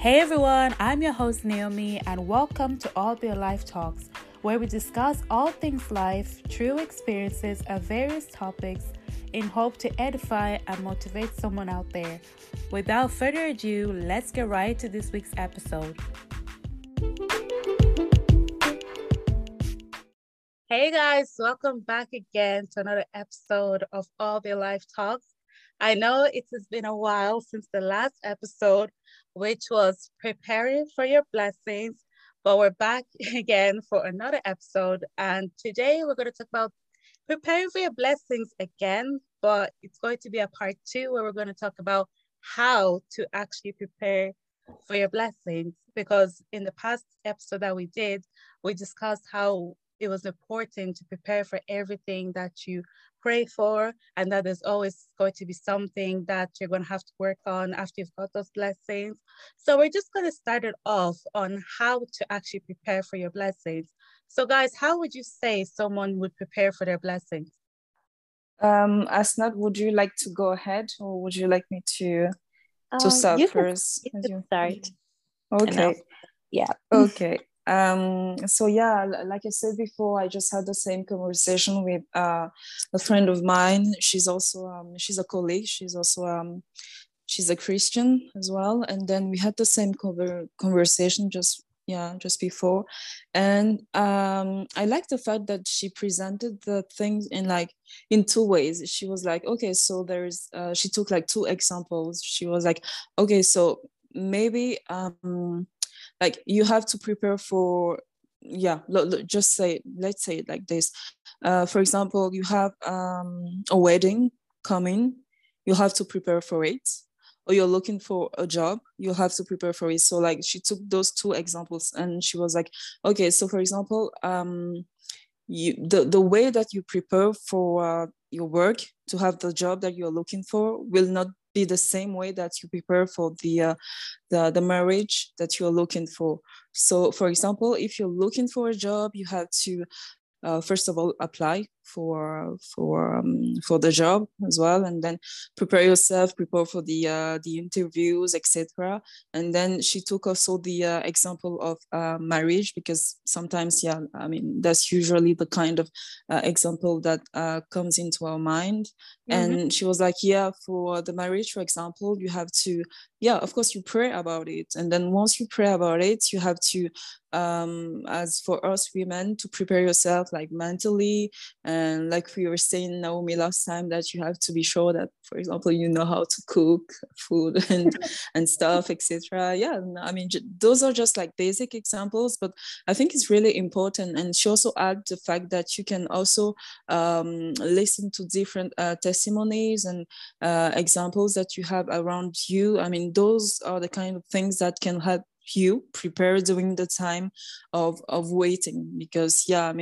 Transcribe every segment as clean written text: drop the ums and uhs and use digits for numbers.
Hey everyone, I'm your host Naomi and welcome to All Be a Life Talks, where we discuss all things life, true experiences and various topics in hope to edify and motivate someone out there. Without further ado, let's get right to this week's episode. Hey guys, welcome back again to another episode of All Be a Life Talks. I know it has been a while since the last episode, which was preparing for your blessings, but we're back again for another episode. And today we're going to talk about preparing for your blessings again, but it's going to be a part two where we're going to talk about how to actually prepare for your blessings, because in the past episode that we did, we discussed how it was important to prepare for everything that you pray for, and that there's always going to be something that you're going to have to work on after you've got those blessings. So we're just going to start it off on how to actually prepare for your blessings. So guys, how would you say someone would prepare for their blessings? Asnath, would you like to go ahead, or would you like me to start first? You start. Okay. Yeah. Okay. So yeah, like I said before, I just had the same conversation with a friend of mine. She's also she's a colleague. She's also she's a Christian as well. And then we had the same conversation just before. And I like the fact that she presented the things in two ways. She was like, okay, so there's she took two examples. She was like, okay, so maybe you have to prepare for, let's say it like this. For example, you have a wedding coming, you have to prepare for it. Or you're looking for a job, you have to prepare for it. So she took those two examples and she was like, okay, so for example, the way that you prepare for your work to have the job that you're looking for will not be the same way that you prepare for the marriage that you're looking for. So for example, if you're looking for a job, you have to first of all apply for the job as well, and then prepare yourself, prepare for the interviews, etc. And then she took also the example of marriage, because sometimes that's usually the kind of example that comes into our mind. Mm-hmm. And she was like, for the marriage, for example, you have to of course you pray about it, and then once you pray about it, you have to as for us women, to prepare yourself mentally. And we were saying, Naomi, last time, that you have to be sure that, for example, you know how to cook food and stuff, etc. Those are just basic examples, but I think it's really important. And she also added the fact that you can also listen to different testimonies and examples that you have around you. Those are the kind of things that can help you prepare during the time of waiting, because I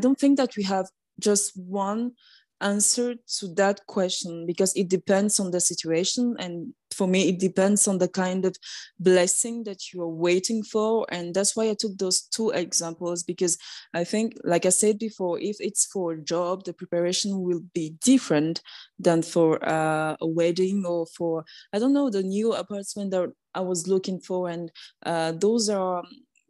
don't think that we have just one answer to that question, because it depends on the situation, and for me it depends on the kind of blessing that you are waiting for. And that's why I took those two examples, because I think, like I said before, if it's for a job, the preparation will be different than for a wedding, or for the new apartment that I was looking for. And those are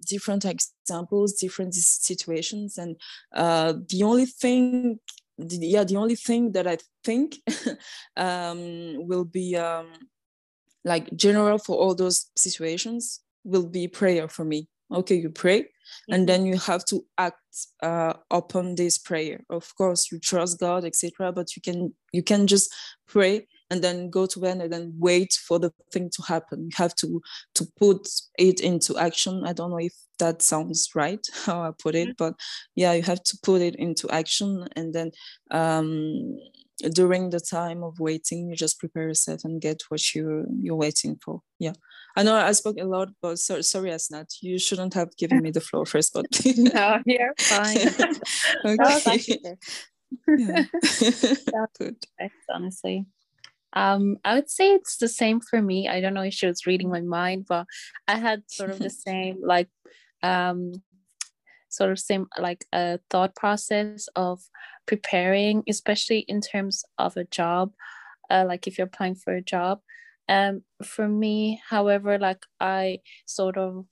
different examples, different situations. And the only thing that I think will be general for all those situations will be prayer for me. Okay, you pray, and then you have to act upon this prayer. Of course, you trust God, etc. But you can just pray and then go to bed and then wait for the thing to happen. You have to put it into action. I don't know if that sounds right, how I put it, but you have to put it into action. And then during the time of waiting, you just prepare yourself and get what you're waiting for. Yeah. I know I spoke a lot, but sorry, Asnath, you shouldn't have given me the floor first, but... No, you're fine. Okay. Yeah. Good. Honestly. I would say it's the same for me. I don't know if she was reading my mind, but I had sort of the same thought process of preparing, especially in terms of a job. like if you're applying for a job. For me, however, like I sort of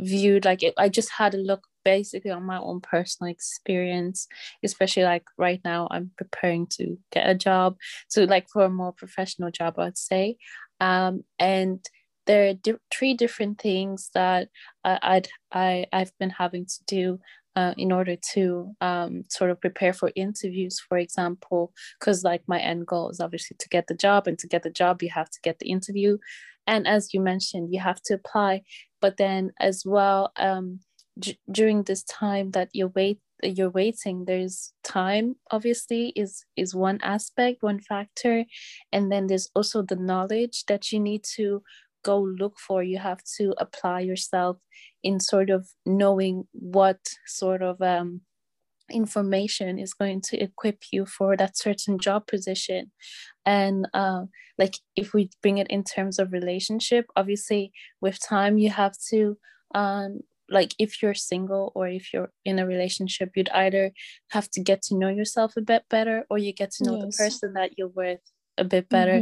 viewed like it, I just had a look basically on my own personal experience, especially like right now I'm preparing to get a job, so like for a more professional job, I'd say. And there are three different things that I've been having to do in order to sort of prepare for interviews, for example, because like my end goal is obviously to get the job, and to get the job you have to get the interview, and as you mentioned, you have to apply. But then as well, during this time that you're waiting, there's time obviously is one aspect, one factor, and then there's also the knowledge that you need to go look for. You have to apply yourself in sort of knowing what sort of information is going to equip you for that certain job position. And like if we bring it in terms of relationship, obviously with time you have to like if you're single or if you're in a relationship, you'd either have to get to know yourself a bit better, or you get to know the person that you're with a bit better.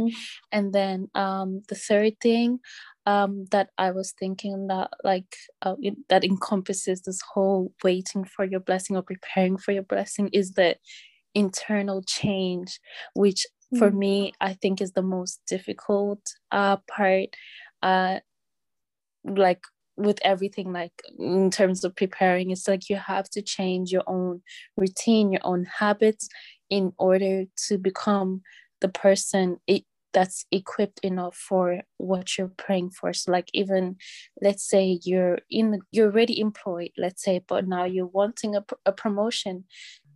And then the third thing that I was thinking that like that encompasses this whole waiting for your blessing or preparing for your blessing is the internal change, which for me I think is the most difficult part, like with everything, like in terms of preparing. It's like you have to change your own routine, your own habits, in order to become the person that's equipped enough for what you're praying for. So like even let's say you're already employed, let's say, but now you're wanting a promotion.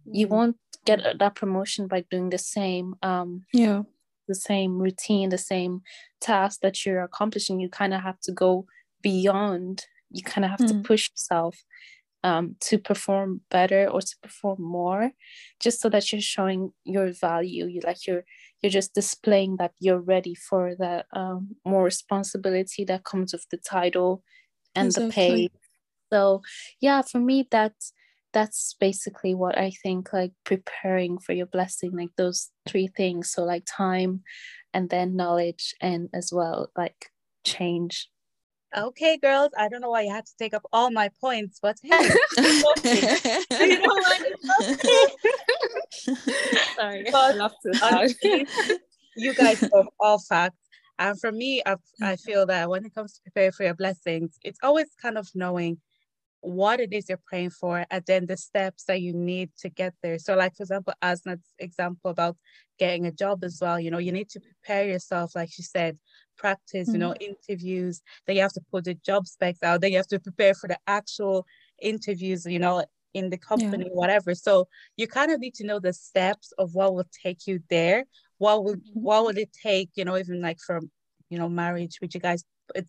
You won't get that promotion by doing the same the same routine, the same task that you're accomplishing. You kind of have to go beyond. You kind of have to push yourself to perform better or to perform more, just so that you're showing your value. You're just displaying that you're ready for the more responsibility that comes with the title and the pay. So yeah, for me, that's basically what I think, like preparing for your blessing, like those three things. So like time, and then knowledge, and as well like change. Okay, girls, I don't know why you have to take up all my points, but hey, you know what? Sorry, I love to. You guys have all facts. And for me, I feel that when it comes to preparing for your blessings, it's always kind of knowing what it is you're praying for, and then the steps that you need to get there. So like, for example, Asnath's example about getting a job as well, you know, you need to prepare yourself, like she said, practice, you know, interviews, then you have to put the job specs out, then you have to prepare for the actual interviews, you know, in the company, whatever. So you kind of need to know the steps of what will take you there. What would it take, you know, even like from, you know, marriage, which you guys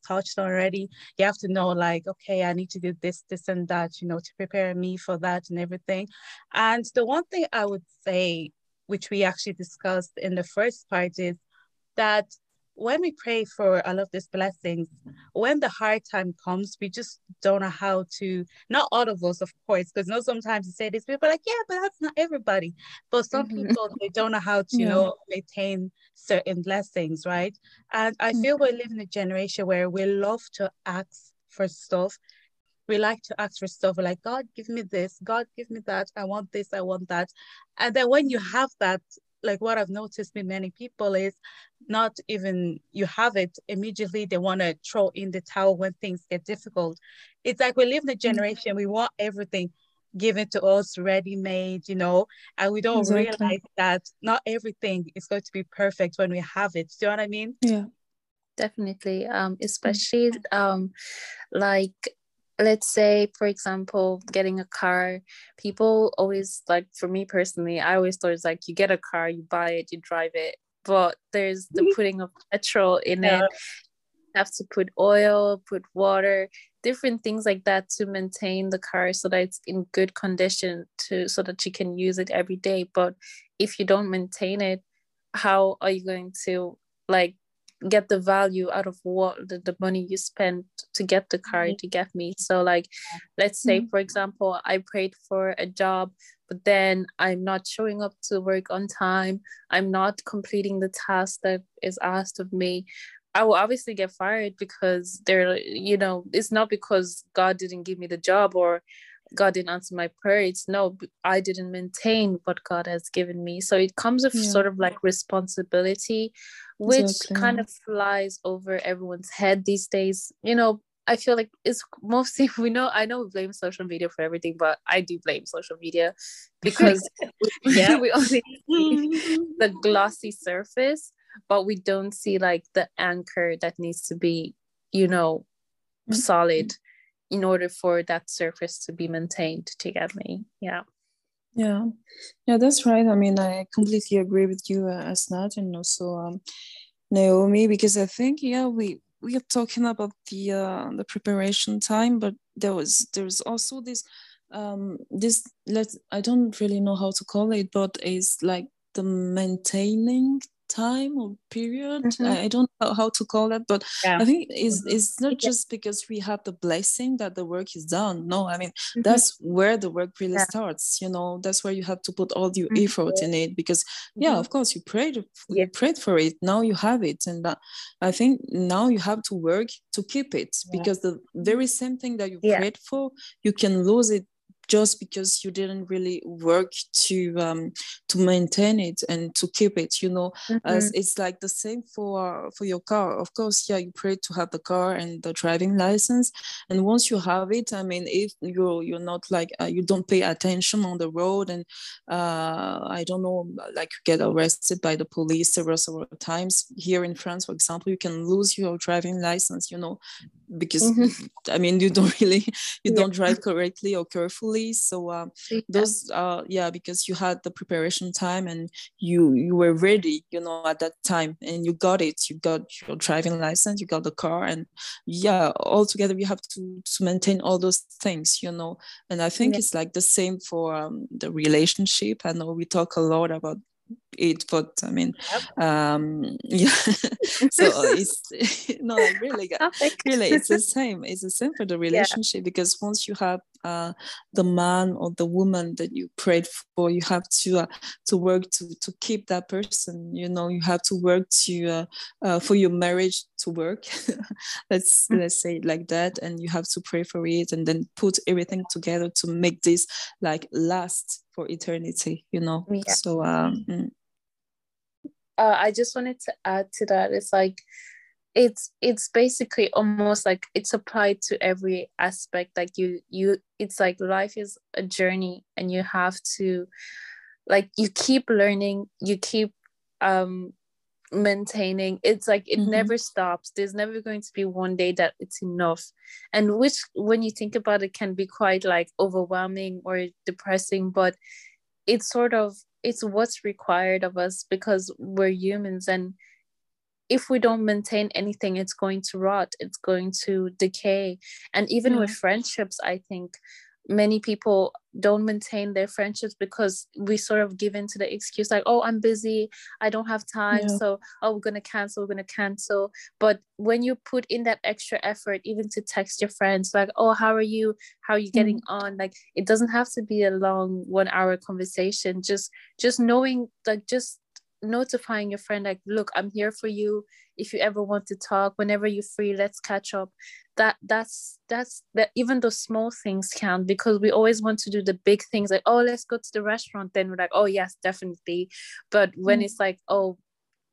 touched already. You have to know like, okay, I need to do this and that, you know, to prepare me for that and everything. And the one thing I would say, which we actually discussed in the first part, is that when we pray for all of these blessings, when the hard time comes, we just don't know how to, not all of us, of course, because sometimes you say this, people are like, yeah, but that's not everybody. But some people, they don't know how to, you know, maintain certain blessings, right? And I feel we live in a generation where we love to ask for stuff. We like to ask for stuff. We're like, God, give me this. God, give me that. I want this. I want that. And then when you have that, like what I've noticed with many people is not even you have it, immediately they want to throw in the towel when things get difficult. It's like we live in a generation, we want everything given to us ready-made, you know, and we don't realize that not everything is going to be perfect when we have it. Do you know what I mean? Yeah, definitely. Especially like, let's say, for example, getting a car. People always, like for me personally, I always thought it's like you get a car, you buy it, you drive it, but there's the putting of petrol in it. You have to put oil, put water, different things like that to maintain the car so that it's in good condition, so that you can use it every day. But if you don't maintain it, how are you going to like get the value out of what the money you spent to get the car to get me? So like, let's say, for example, I prayed for a job but then I'm not showing up to work on time. I'm not completing the task that is asked of me. I will obviously get fired because they're, you know, it's not because God didn't give me the job or God didn't answer my prayer. It's no, I didn't maintain what God has given me. So it comes with sort of like responsibility, which kind of flies over everyone's head these days. You know, I feel like it's mostly, I know we blame social media for everything, but I do blame social media because we only see the glossy surface, but we don't see like the anchor that needs to be, you know, solid in order for that surface to be maintained. Do you get me? Yeah, that's right. I mean, I completely agree with you, Asnath, and also Naomi, because I think, we are talking about the preparation time, but there was also this, I don't really know how to call it, but it's like the maintaining time or period. I don't know how to call that, but I think it's not just because we have the blessing that the work is done. No, I mean, that's where the work really starts, you know. That's where you have to put all your effort in it, because of course you prayed for it, now you have it, and that, I think now you have to work to keep it, because the very same thing that you prayed for, you can lose it just because you didn't really work to maintain it and to keep it, you know. As it's like the same for your car. Of course, you pray to have the car and the driving license, and once you have it, I mean, if you're not like you don't pay attention on the road, and I don't know, like you get arrested by the police several times here in France, for example, you can lose your driving license, you know, because I mean, you don't drive correctly or carefully. So those are because you had the preparation time and you were ready, you know, at that time, and you got it, you got your driving license, you got the car, and all together you have to maintain all those things, you know. And I think it's like the same for the relationship. I know we talk a lot about it, but I mean, so it's no, really it's the same for the relationship, because once you have the man or the woman that you prayed for, you have to work to keep that person, you know. You have to work to for your marriage to work let's say it like that, and you have to pray for it and then put everything together to make this like last for eternity, you know. So I just wanted to add to that, it's like it's basically almost like it's applied to every aspect. Like you it's like life is a journey, and you have to, like, you keep learning, you keep maintaining. It's like it never stops. There's never going to be one day that it's enough, and which, when you think about it, can be quite like overwhelming or depressing, but it's sort of, it's what's required of us, because we're humans, and if we don't maintain anything, it's going to rot, it's going to decay. And even with friendships, I think many people don't maintain their friendships because we sort of give in to the excuse like, oh, I'm busy, I don't have time, so we're gonna cancel. But when you put in that extra effort, even to text your friends like, oh, how are you getting on, like it doesn't have to be a long 1 hour conversation, just knowing, like, just notifying your friend like, look, I'm here for you, if you ever want to talk, whenever you're free, let's catch up. That's even those small things count, because we always want to do the big things like, oh, let's go to the restaurant, then we're like, oh yes, definitely. But when it's like, oh,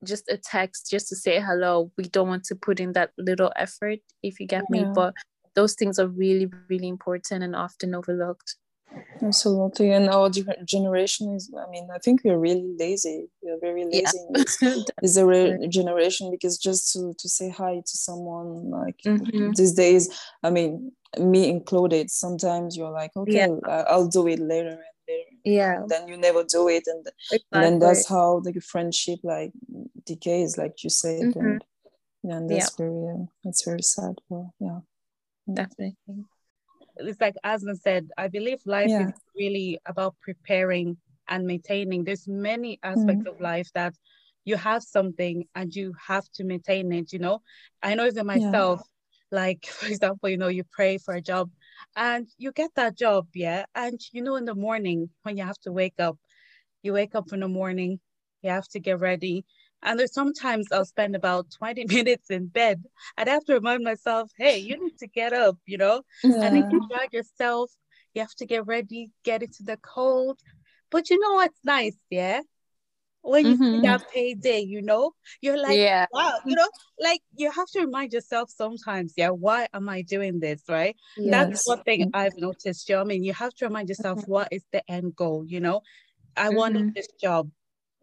just a text, just to say hello, we don't want to put in that little effort, if you get me. But those things are really, really important and often overlooked. Absolutely. And our generation is, I mean, I think we're really lazy. We're very lazy. It's a rare generation, because just to say hi to someone, like these days, I mean, me included, sometimes you're like, okay, I'll do it later. And then you never do it. And, and then that's how the friendship like decays, like you said. And that's very sad. Well, definitely. It's like Asna said, I believe life is really about preparing and maintaining. There's many aspects of life that you have something and you have to maintain it, you know. I know even myself, like, for example, you know, you pray for a job and you get that job, yeah. And in the morning when you have to wake up, you wake up in the morning, you have to get ready. And there's sometimes I'll spend about 20 minutes in bed. I'd have to remind myself, hey, you need to get up, Yeah. And if you drag yourself, you have to get ready, get into the cold. But you know what's nice, yeah? When you see that payday, you're like, yeah. Wow, like you have to remind yourself sometimes, yeah, why am I doing this, right? Yes. That's one thing I've noticed, you have to remind yourself, what is the end goal, I wanted this job.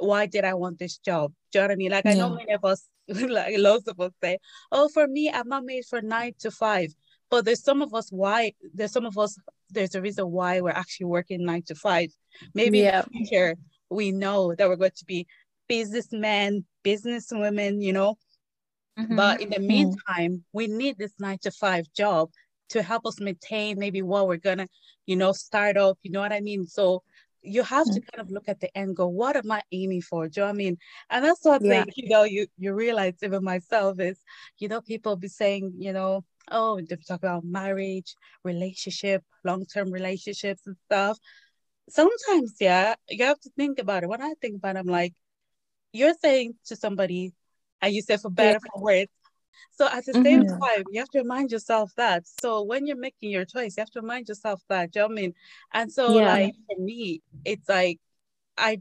Why did I want this job? Do you know what I mean? Like, I know many of us, like lots of us say, oh, for me, I'm not made for 9 to 5. But there's some of us, there's a reason why we're actually working 9 to 5. Maybe in the future, we know that we're going to be businessmen, businesswomen, But in the meantime, we need this 9 to 5 job to help us maintain maybe what we're going to, start up. You know what I mean? So you have to kind of look at the end goal. What am I aiming for? Do you know what I mean? And that's what I think, you realize, even myself, is, people be saying, oh, they talk about marriage, relationship, long-term relationships and stuff. Sometimes, you have to think about it. When I think about it, I'm like, you're saying to somebody, and you say for better, for worse. So at the same time, you have to remind yourself that. So when you're making your choice, you have to remind yourself that, do you know what I mean? And so like, for me, it's like, I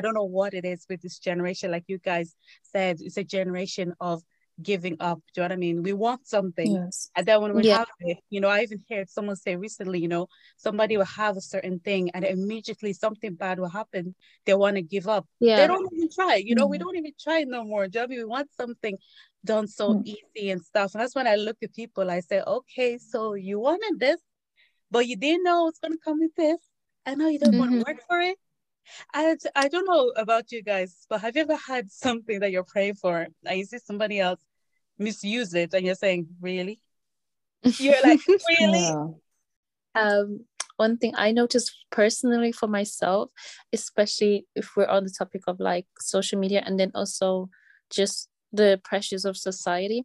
don't know what it is with this generation. Like you guys said, it's a generation of giving up. Do you know what I mean? We want something. Yes. And then when we have it, I even heard someone say recently, somebody will have a certain thing and immediately something bad will happen. They want to give up. Yeah. They don't even try. We don't even try no more. Do you know what I mean? We want something done so easy and stuff. And that's when I look at people, I say, okay, so you wanted this, but you didn't know it's going to come with this. I know you don't want to work for it. And I don't know about you guys, but have you ever had something that you're praying for and you see somebody else misuse it and you're saying, really? You're like, really? Yeah. One thing I noticed personally for myself, especially if we're on the topic of like social media and then also just the pressures of society,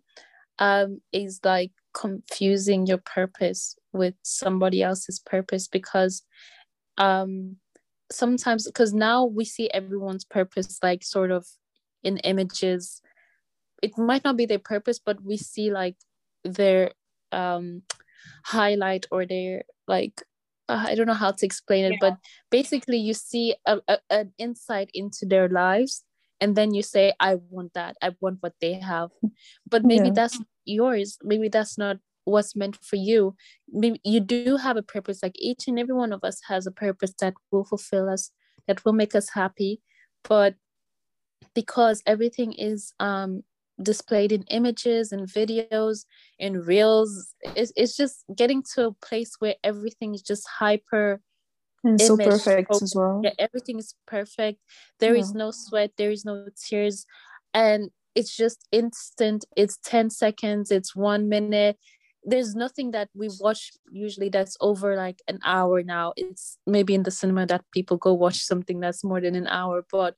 is like confusing your purpose with somebody else's purpose, because sometimes, because now we see everyone's purpose like sort of in images. It might not be their purpose, but we see like their highlight or their like, I don't know how to explain it, but basically you see an insight into their lives and then you say, I want that, I want what they have. But maybe that's yours, maybe that's not what's meant for you. Maybe you do have a purpose. Like each and every one of us has a purpose that will fulfill us, that will make us happy. But because everything is displayed in images and videos and reels, it's just getting to a place where everything is just hyper and so perfect focused. As well, everything is perfect. There is no sweat, there is no tears, and it's just instant. It's 10 seconds, it's 1 minute. There's nothing that we watch usually that's over like an hour. Now it's maybe in the cinema that people go watch something that's more than an hour, but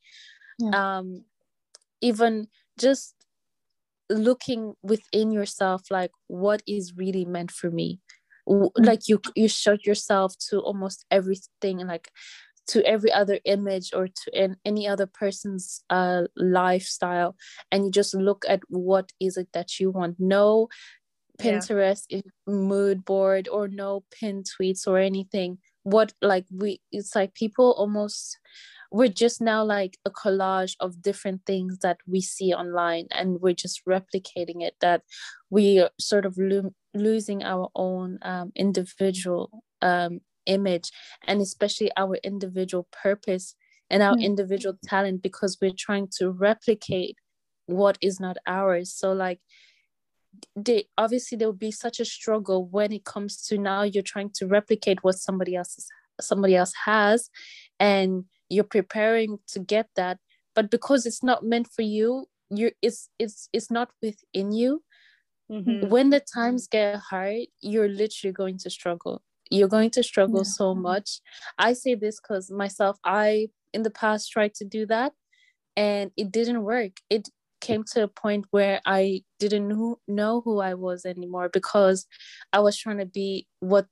even just looking within yourself, like what is really meant for me? Like you shut yourself to almost everything, like to every other image or to any other person's lifestyle, and you just look at what is it that you want. No Pinterest mood board or no pin tweets or anything. It's like people almost, we're just now like a collage of different things that we see online, and we're just replicating it, that we are sort of losing our own individual image, and especially our individual purpose and our individual talent, because we're trying to replicate what is not ours. So like, there will be such a struggle when it comes to, now you're trying to replicate what somebody else has, and you're preparing to get that, but because it's not meant for you, it's not within you. When the times get hard, you're literally going to struggle. You're going to struggle so much. I say this because myself, I in the past tried to do that and it didn't work. It came to a point where I didn't know who I was anymore, because I was trying to be what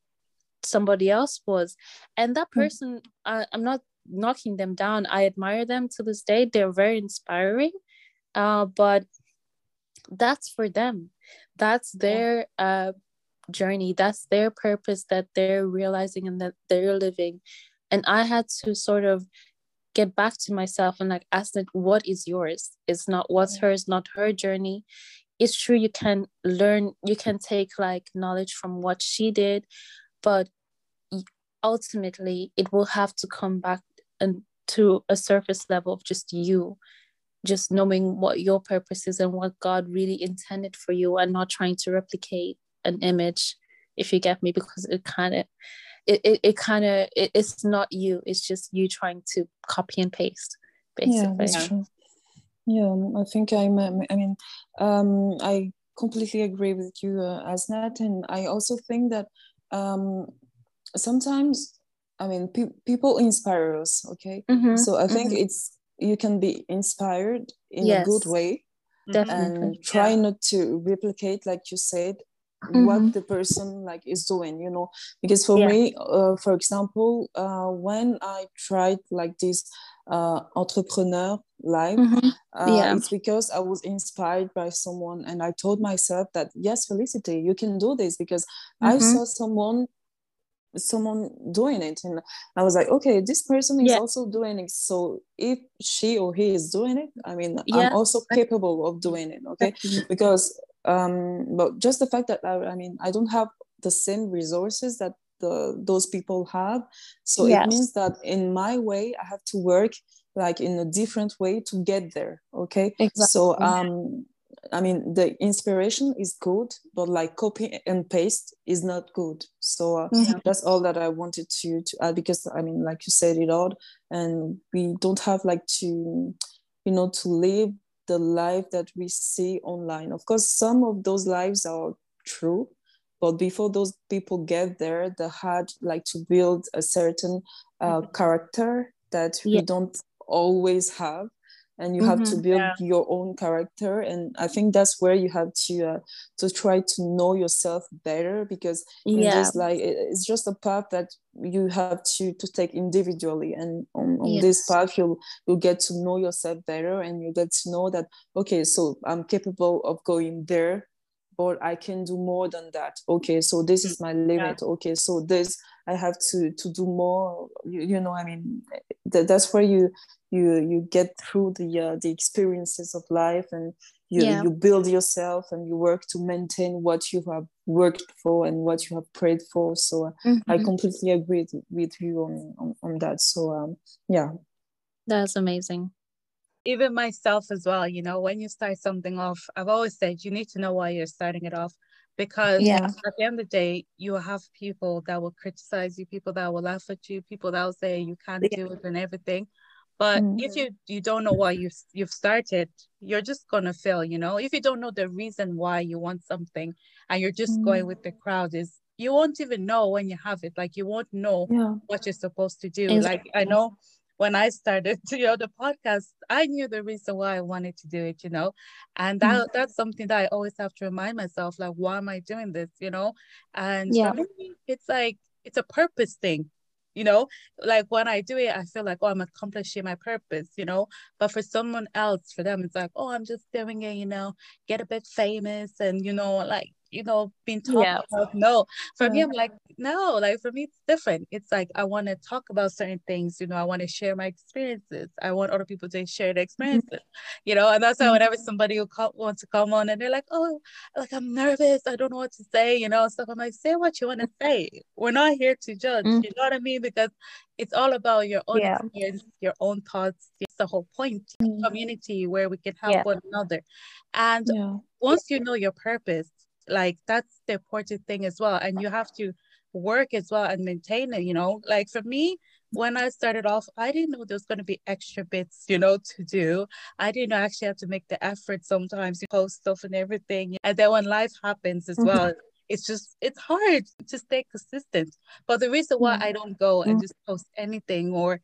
somebody else was. And that person, I'm not knocking them down. I admire them to this day. They're very inspiring. But that's for them. That's their journey. That's their purpose that they're realizing and that they're living. And I had to sort of get back to myself and like ask them, what is yours? It's not what's hers, not her journey. It's true, you can learn, you can take like knowledge from what she did, but ultimately it will have to come back and to a surface level of just you, just knowing what your purpose is and what God really intended for you, and not trying to replicate an image, if you get me, because it's not you, it's just you trying to copy and paste, basically. Yeah, that's true. Yeah, I think I completely agree with you, Asnath, and I also think that sometimes, people inspire us, okay? Mm-hmm. So I think you can be inspired in a good way. Definitely. And try not to replicate, like you said, what the person like is doing, you know? Because for me, for example, when I tried like this entrepreneur life, it's because I was inspired by someone, and I told myself that, yes, Felicity, you can do this, because I saw someone doing it, and I was like, okay, this person is also doing it, so if she or he is doing it, I'm also capable of doing it, okay? Because but just the fact that I don't have the same resources that those people have, so it means that in my way I have to work like in a different way to get there, okay? Exactly. So the inspiration is good, but like copy and paste is not good. So that's all that I wanted to add, because like you said it all, and we don't have like to, to live the life that we see online. Of course, some of those lives are true, but before those people get there, they had like to build a certain character that we don't always have. And you have to build your own character, and I think that's where you have to try to know yourself better, because it's just a path that you have to take individually, and on this path you'll get to know yourself better, and you get to know that, okay, so I'm capable of going there, but I can do more than that. Okay, so this is my limit. Okay, so this I have to do more. That's where you get through the experiences of life, and you build yourself, and you work to maintain what you have worked for and what you have prayed for. So I completely agree with you on that. So that's amazing. Even myself as well, when you start something off, I've always said you need to know why you're starting it off, because at the end of the day, you have people that will criticize you, people that will laugh at you, people that will say you can't do it and everything. But if you don't know why you've started, you're just going to fail, If you don't know the reason why you want something, and you're just going with the crowd, you won't even know when you have it. Like, you won't know what you're supposed to do. Exactly. Like, I know when I started, the podcast, I knew the reason why I wanted to do it, And that's something that I always have to remind myself, like, why am I doing this, And for me, it's like, it's a purpose thing. Like when I do it, I feel like, oh, I'm accomplishing my purpose, But for someone else, for them, it's like, oh, I'm just doing it, get a bit famous and, like, being talked about. No, for me, I'm like, no, like for me, it's different. It's like, I want to talk about certain things, I want to share my experiences. I want other people to share their experiences, And that's why whenever somebody wants to come on and they're like, oh, like, I'm nervous, I don't know what to say, So I'm like, say what you want to say. We're not here to judge, you know what I mean? Because it's all about your own experience, your own thoughts. It's the whole point, community where we can help one another. And once you know your purpose, like, that's the important thing as well, and you have to work as well and maintain it, like for me, when I started off, I didn't know there was going to be extra bits, to do. I didn't know I actually have to make the effort sometimes to post stuff and everything, and then when life happens as well, it's hard to stay consistent. But the reason why I don't go and just post anything or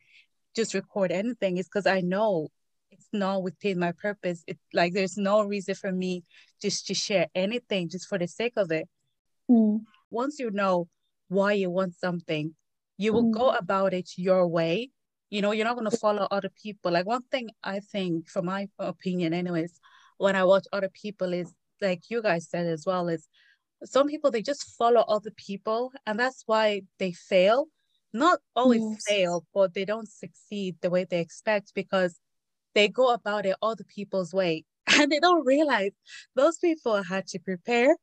just record anything is because I know it's not within my purpose. It's like, there's no reason for me just to share anything just for the sake of it. Once you know why you want something. You will go about it your way. You know, you're not going to follow other people. Like, one thing I think, from my opinion anyways, when I watch other people is, like you guys said as well, is some people, they just follow other people, and that's why they fail. Not always fail, but they don't succeed the way they expect, because they go about it other people's way, and they don't realize those people had to prepare.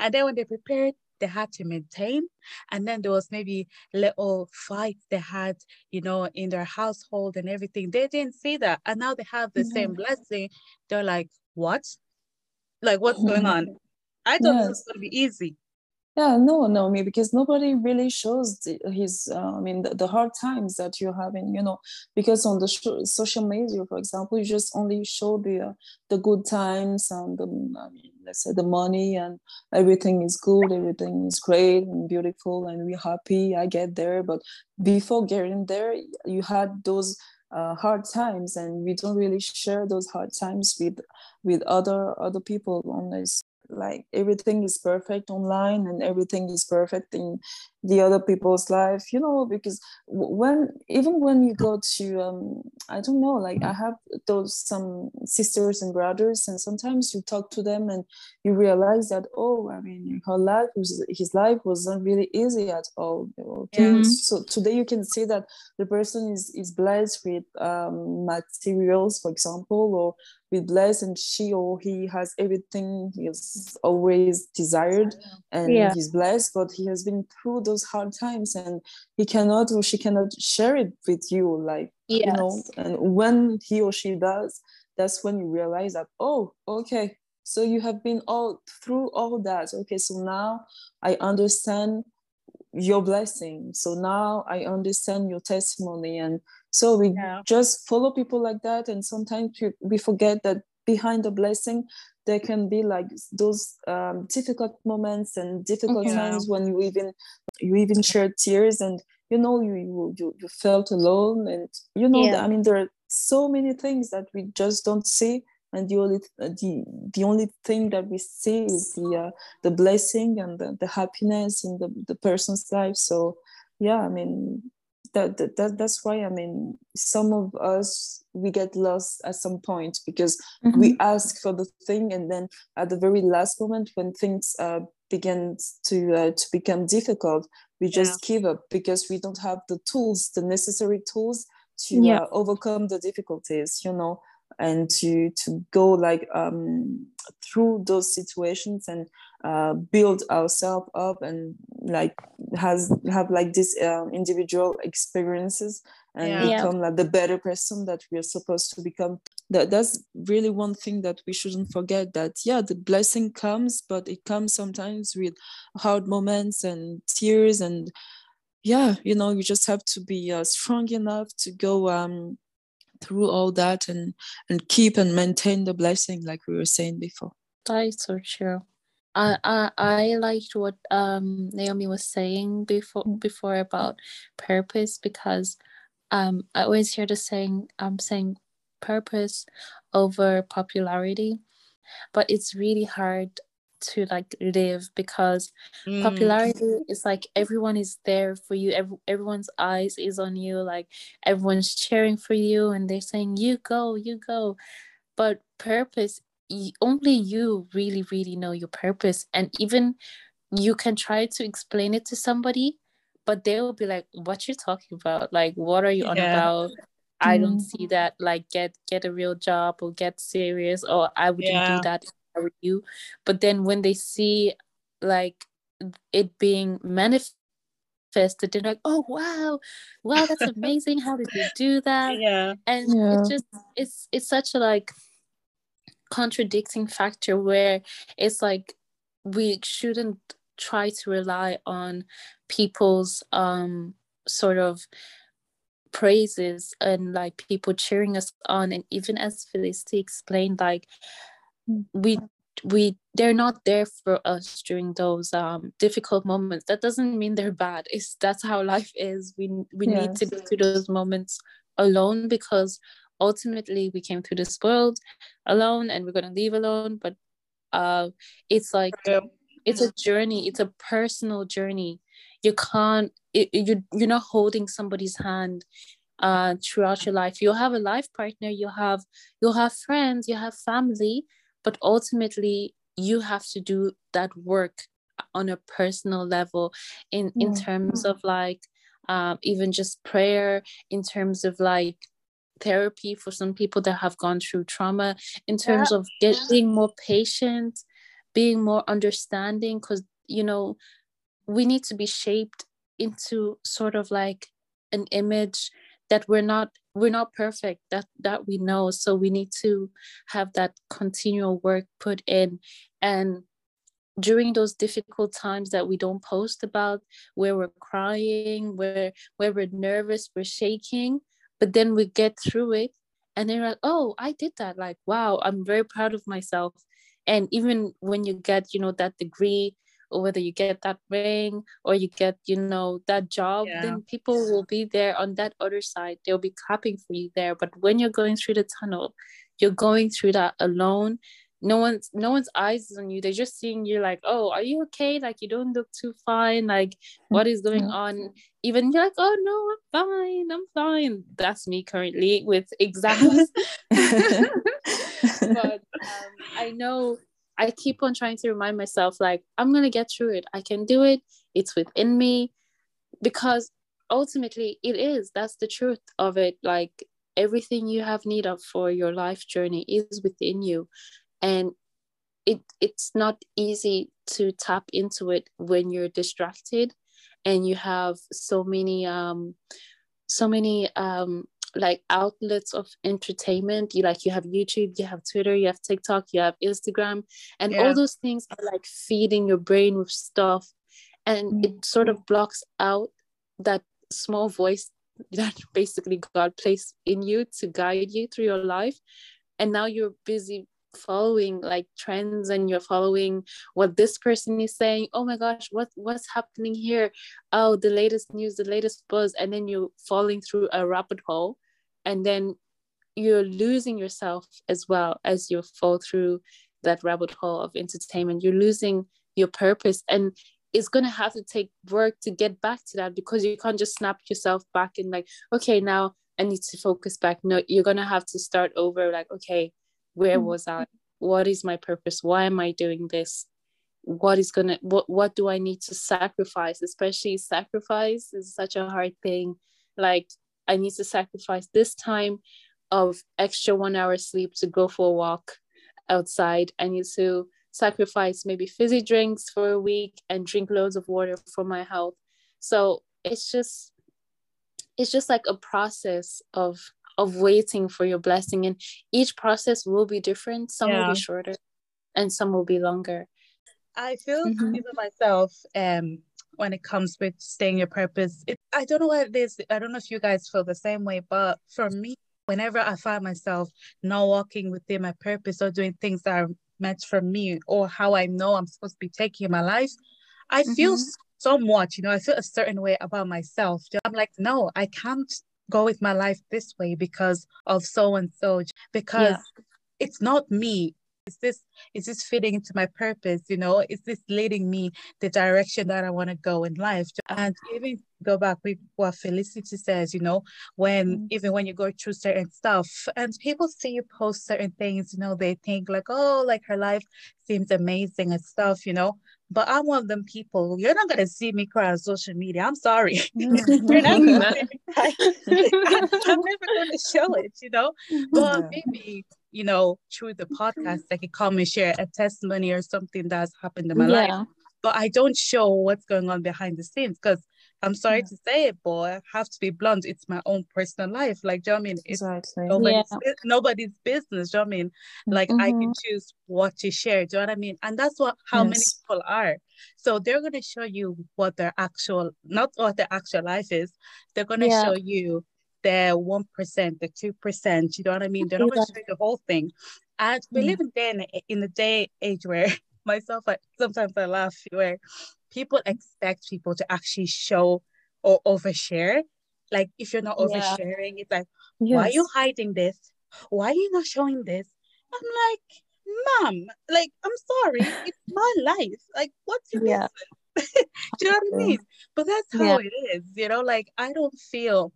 And then when they prepared, they had to maintain. And then there was maybe little fights they had, you know, in their household and everything. They didn't see that. And now they have the same blessing. They're like, what? Like, what's going on? I thought this was going to be easy. Yeah, no, Naomi, because nobody really shows the hard times that you're having, you know, because on the social media, for example, you just only show the good times and let's say the money, and everything is good, everything is great and beautiful, and we're happy. I get there, but before getting there, you had those hard times, and we don't really share those hard times with other people unless. Like, everything is perfect online and everything is perfect in the other people's life, you know, because when you go to, I don't know, like, I have some sisters and brothers, and sometimes you talk to them and you realize that, his life wasn't really easy at all. Okay? Yeah. So today you can see that the person is blessed with materials, for example, or with blessed, and she or he has everything he's always desired, and he's blessed, but he has been through those hard times and he cannot or she cannot share it with you, like, you know. And when he or she does, that's when you realize that, oh, okay, so you have been all through all that. Okay, so now I understand your blessing. So now I understand your testimony. And so we just follow people like that. And sometimes we forget that behind the blessing, there can be like those difficult moments and difficult times when you even shed tears, and, you know, you felt alone. And, you know, I mean, there are so many things that we just don't see. And the only thing that we see is the blessing and the happiness in the person's life. So, yeah, I mean, that's why, I mean, some of us, we get lost at some point because we ask for the thing, and then at the very last moment when things begin to become difficult, we just give up because we don't have the necessary tools to overcome the difficulties, you know, and to go like through those situations and build ourselves up, and like have like these individual experiences and become like the better person that we're supposed to become. That's really one thing that we shouldn't forget, that the blessing comes, but it comes sometimes with hard moments and tears, and you know, you just have to be strong enough to go through all that and keep and maintain the blessing, like we were saying before. That's so true. I liked what Naomi was saying before about purpose, because I always hear the saying, saying purpose over popularity, but it's really hard to like live, because popularity is like everyone is there for you, everyone's eyes is on you, like everyone's cheering for you and they're saying you go. But purpose, only you really know your purpose, and even you can try to explain it to somebody, but they will be like, what you're talking about, like what are you on about? I don't see that, like get a real job or get serious, or I wouldn't do that you. But then when they see like it being manifested, they're like, oh wow, that's amazing, how did you do that? It's just it's such a like contradicting factor, where it's like we shouldn't try to rely on people's sort of praises and like people cheering us on. And even as Felicity explained, like we they're not there for us during those difficult moments. That doesn't mean they're bad. That's how life is. We need to go through those moments alone, because ultimately we came through this world alone and we're going to leave alone. But it's like it's a journey, it's a personal journey. You can't, you're not holding somebody's hand throughout your life. You'll have a life partner, you'll have friends, you have family, but ultimately you have to do that work on a personal level in terms of like even just prayer, in terms of like therapy for some people that have gone through trauma, in terms of being more patient, being more understanding, because you know we need to be shaped into sort of like an image that we're not perfect, that we know. So we need to have that continual work put in. And during those difficult times that we don't post about, where we're crying, where we're nervous, we're shaking, but then we get through it and they're like, oh, I did that. Like, wow, I'm very proud of myself. And even when you get, you know, that degree, or whether you get that ring, or you get, you know, that job, then people will be there on that other side. They'll be clapping for you there. But when you're going through the tunnel, you're going through that alone. No one's eyes is on you. They're just seeing you like, oh, are you okay? Like, you don't look too fine. Like, what is going on? Even you're like, oh no, I'm fine. That's me currently with exams. But I know I keep on trying to remind myself, like, I'm going to get through it. I can do it. It's within me. Because ultimately it is. That's the truth of it. Like, everything you have need of for your life journey is within you. And it's not easy to tap into it when you're distracted and you have so many like outlets of entertainment. You have YouTube, you have Twitter, you have TikTok, you have Instagram, and all those things are like feeding your brain with stuff, and it sort of blocks out that small voice that basically God placed in you to guide you through your life. And now you're busy following like trends, and you're following what this person is saying. Oh my gosh, what's happening here? Oh, the latest news, the latest buzz. And then you're falling through a rabbit hole, and then you're losing yourself as well as you fall through that rabbit hole of entertainment. You're losing your purpose, and it's going to have to take work to get back to that, because you can't just snap yourself back and like, okay, now I need to focus back. No, you're going to have to start over. Like, okay, where was I? What is my purpose? Why am I doing this? What do I need to sacrifice? Especially sacrifice is such a hard thing. Like, I need to sacrifice this time of extra 1 hour sleep to go for a walk outside. I need to sacrifice maybe fizzy drinks for a week and drink loads of water for my health. So it's just like a process of waiting for your blessing, and each process will be different. Some will be shorter and some will be longer. I feel even myself when it comes with staying your purpose, I don't know what it is. I don't know if you guys feel the same way, but for me, whenever I find myself not walking within my purpose or doing things that are meant for me or how I know I'm supposed to be taking my life, I feel somewhat, I feel a certain way about myself. I'm like, no, I can't go with my life this way because of so and so, because it's not me. Is this fitting into my purpose? Is this leading me the direction that I want to go in life? And even go back with what Felicity says, when even when you go through certain stuff and people see you post certain things, they think like, oh, like her life seems amazing and stuff, But I'm one of them people. You're not gonna see me cry on social media. I'm sorry. You're not gonna see me cry. I'm never gonna show it, But maybe, through the podcast, I could come and share a testimony or something that's happened in my life. But I don't show what's going on behind the scenes, because I'm sorry to say it, boy, I have to be blunt. It's my own personal life. Like, do you know what I mean? It's exactly. Nobody's business. Do you know what I mean? Like, I can choose what to share. Do you know what I mean? And that's how many people are. So they're going to show you not what their actual life is. They're going to show you the 1%, the 2%. You know what I mean? They're not going to show you the whole thing. And we live in the day age where myself, sometimes I laugh, where people expect people to actually show or overshare. Like, if you're not oversharing, it's like, why are you hiding this? Why are you not showing this? I'm like, mom, like, I'm sorry, it's my life. Like, what's your reason? Do you know what I mean? But that's how it is, you know, like I don't feel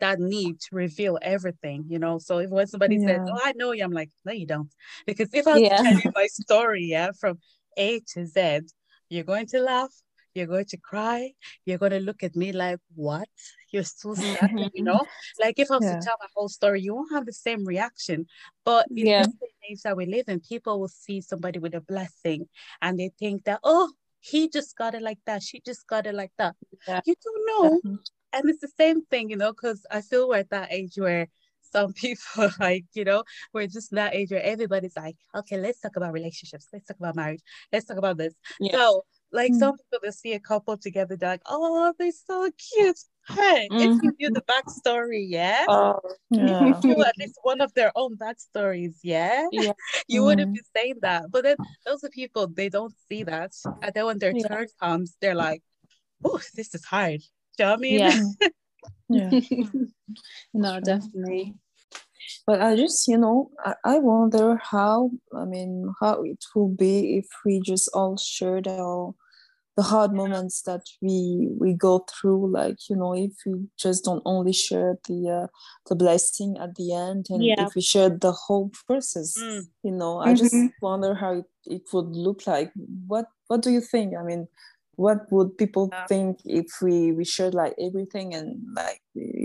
that need to reveal everything, you know. So if when somebody says, oh, I know you, I'm like, no, you don't. Because if I tell you my story, from A to Z, you're going to laugh, you're going to cry, you're going to look at me like, what? You're still laughing, you know? Like if I was to tell my whole story, you won't have the same reaction. But in the age that we live in, people will see somebody with a blessing and they think that, oh, he just got it like that, she just got it like that. Yeah. You don't know. And it's the same thing, you know, because I feel we're at that age where some people, like, you know, we're just that age where everybody's like, okay, let's talk about relationships, let's talk about marriage, let's talk about this. So like some people, they'll see a couple together, they're like, oh, they're so cute. Hey, if you knew the backstory, if you knew at least one of their own backstories, you wouldn't be saying that. But then those are people, they don't see that. And then when their turn comes, they're like, oh, this is hard. Do you know what I mean? No, definitely. But I just, you know, I wonder how, I mean, how it will be if we just all shared our the hard moments that we go through, like, you know, if we just don't only share the blessing at the end, and if we share the whole process, you know, I just wonder how it would look like. What do you think? I mean, what would people think if we shared like everything? And like,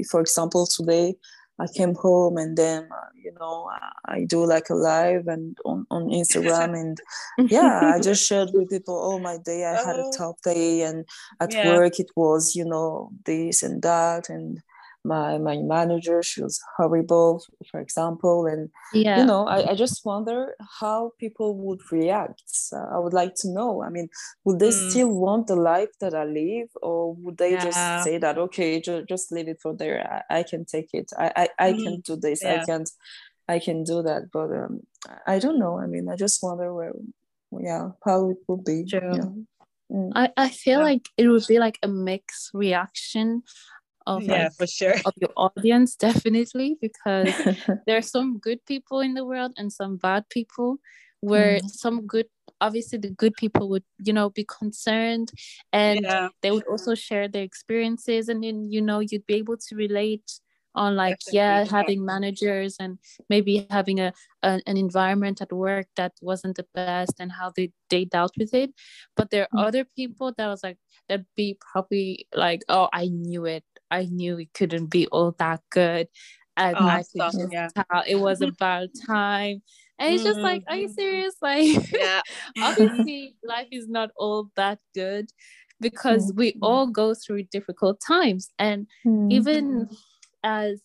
for example, today I came home and then, you know, I do like a live and on Instagram and I just shared with people, oh, my day, I had a tough day, and at work it was, you know, this and that, and my manager, she was horrible, for example, and, you know, I just wonder how people would react. I would like to know, I mean, would they still want the life that I live, or would they just say that, okay, just leave it for there, I can take it, I can do this, I can do that, but I don't know, I mean, I just wonder where, how it would be. I feel like it would be like a mixed reaction of for sure of your audience, definitely, because there are some good people in the world and some bad people, where some good, obviously the good people would, you know, be concerned, and they would also share their experiences, and then, you know, you'd be able to relate on, like, having managers and maybe having an environment at work that wasn't the best and how they dealt with it. But there are other people that was like, that'd be probably like, oh, I knew it couldn't be all that good. And it was about time. And it's just like, are you serious? Like, obviously, life is not all that good, because we all go through difficult times. And even as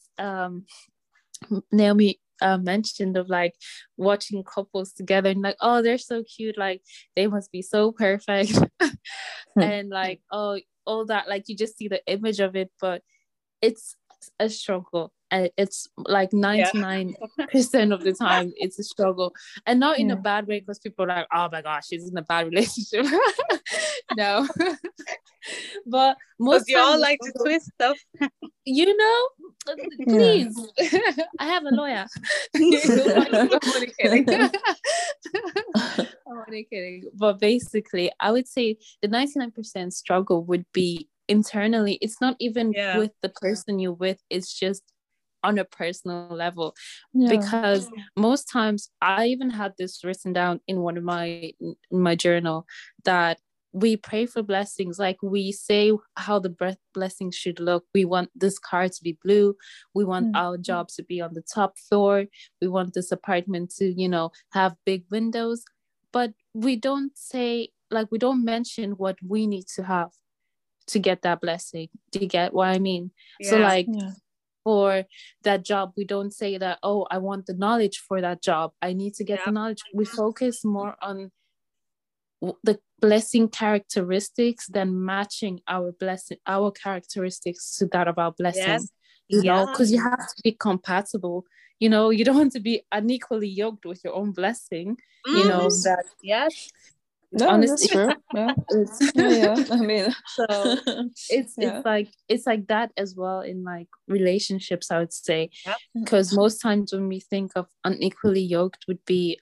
Naomi mentioned, of like watching couples together and like, oh, they're so cute, like they must be so perfect. And like, oh, all that, like you just see the image of it, but it's a struggle, and it's like 99% of the time it's a struggle, and not in a bad way, because people are like, oh my gosh, she's in a bad relationship. No. But most you all like to twist stuff, you know, please. I have a lawyer. I'm only kidding. But basically, I would say the 99% struggle would be internally. It's not even with the person you're with, it's just on a personal level, because most times, I even had this written down in one of my journal, that we pray for blessings, like we say how the blessings should look. We want this car to be blue, we want our jobs to be on the top floor, we want this apartment to, you know, have big windows, but we don't say, like, we don't mention what we need to have to get that blessing. Do you get what I mean? So like for that job, we don't say that, oh, I want the knowledge for that job, I need to get the knowledge. We focus more on the blessing characteristics than matching our characteristics to that of our blessing, you know, because you have to be compatible, you know, you don't want to be unequally yoked with your own blessing, you know, that no, honestly, that's true. I mean, so it's it's like that as well in like relationships, I would say, because most times when we think of unequally yoked would be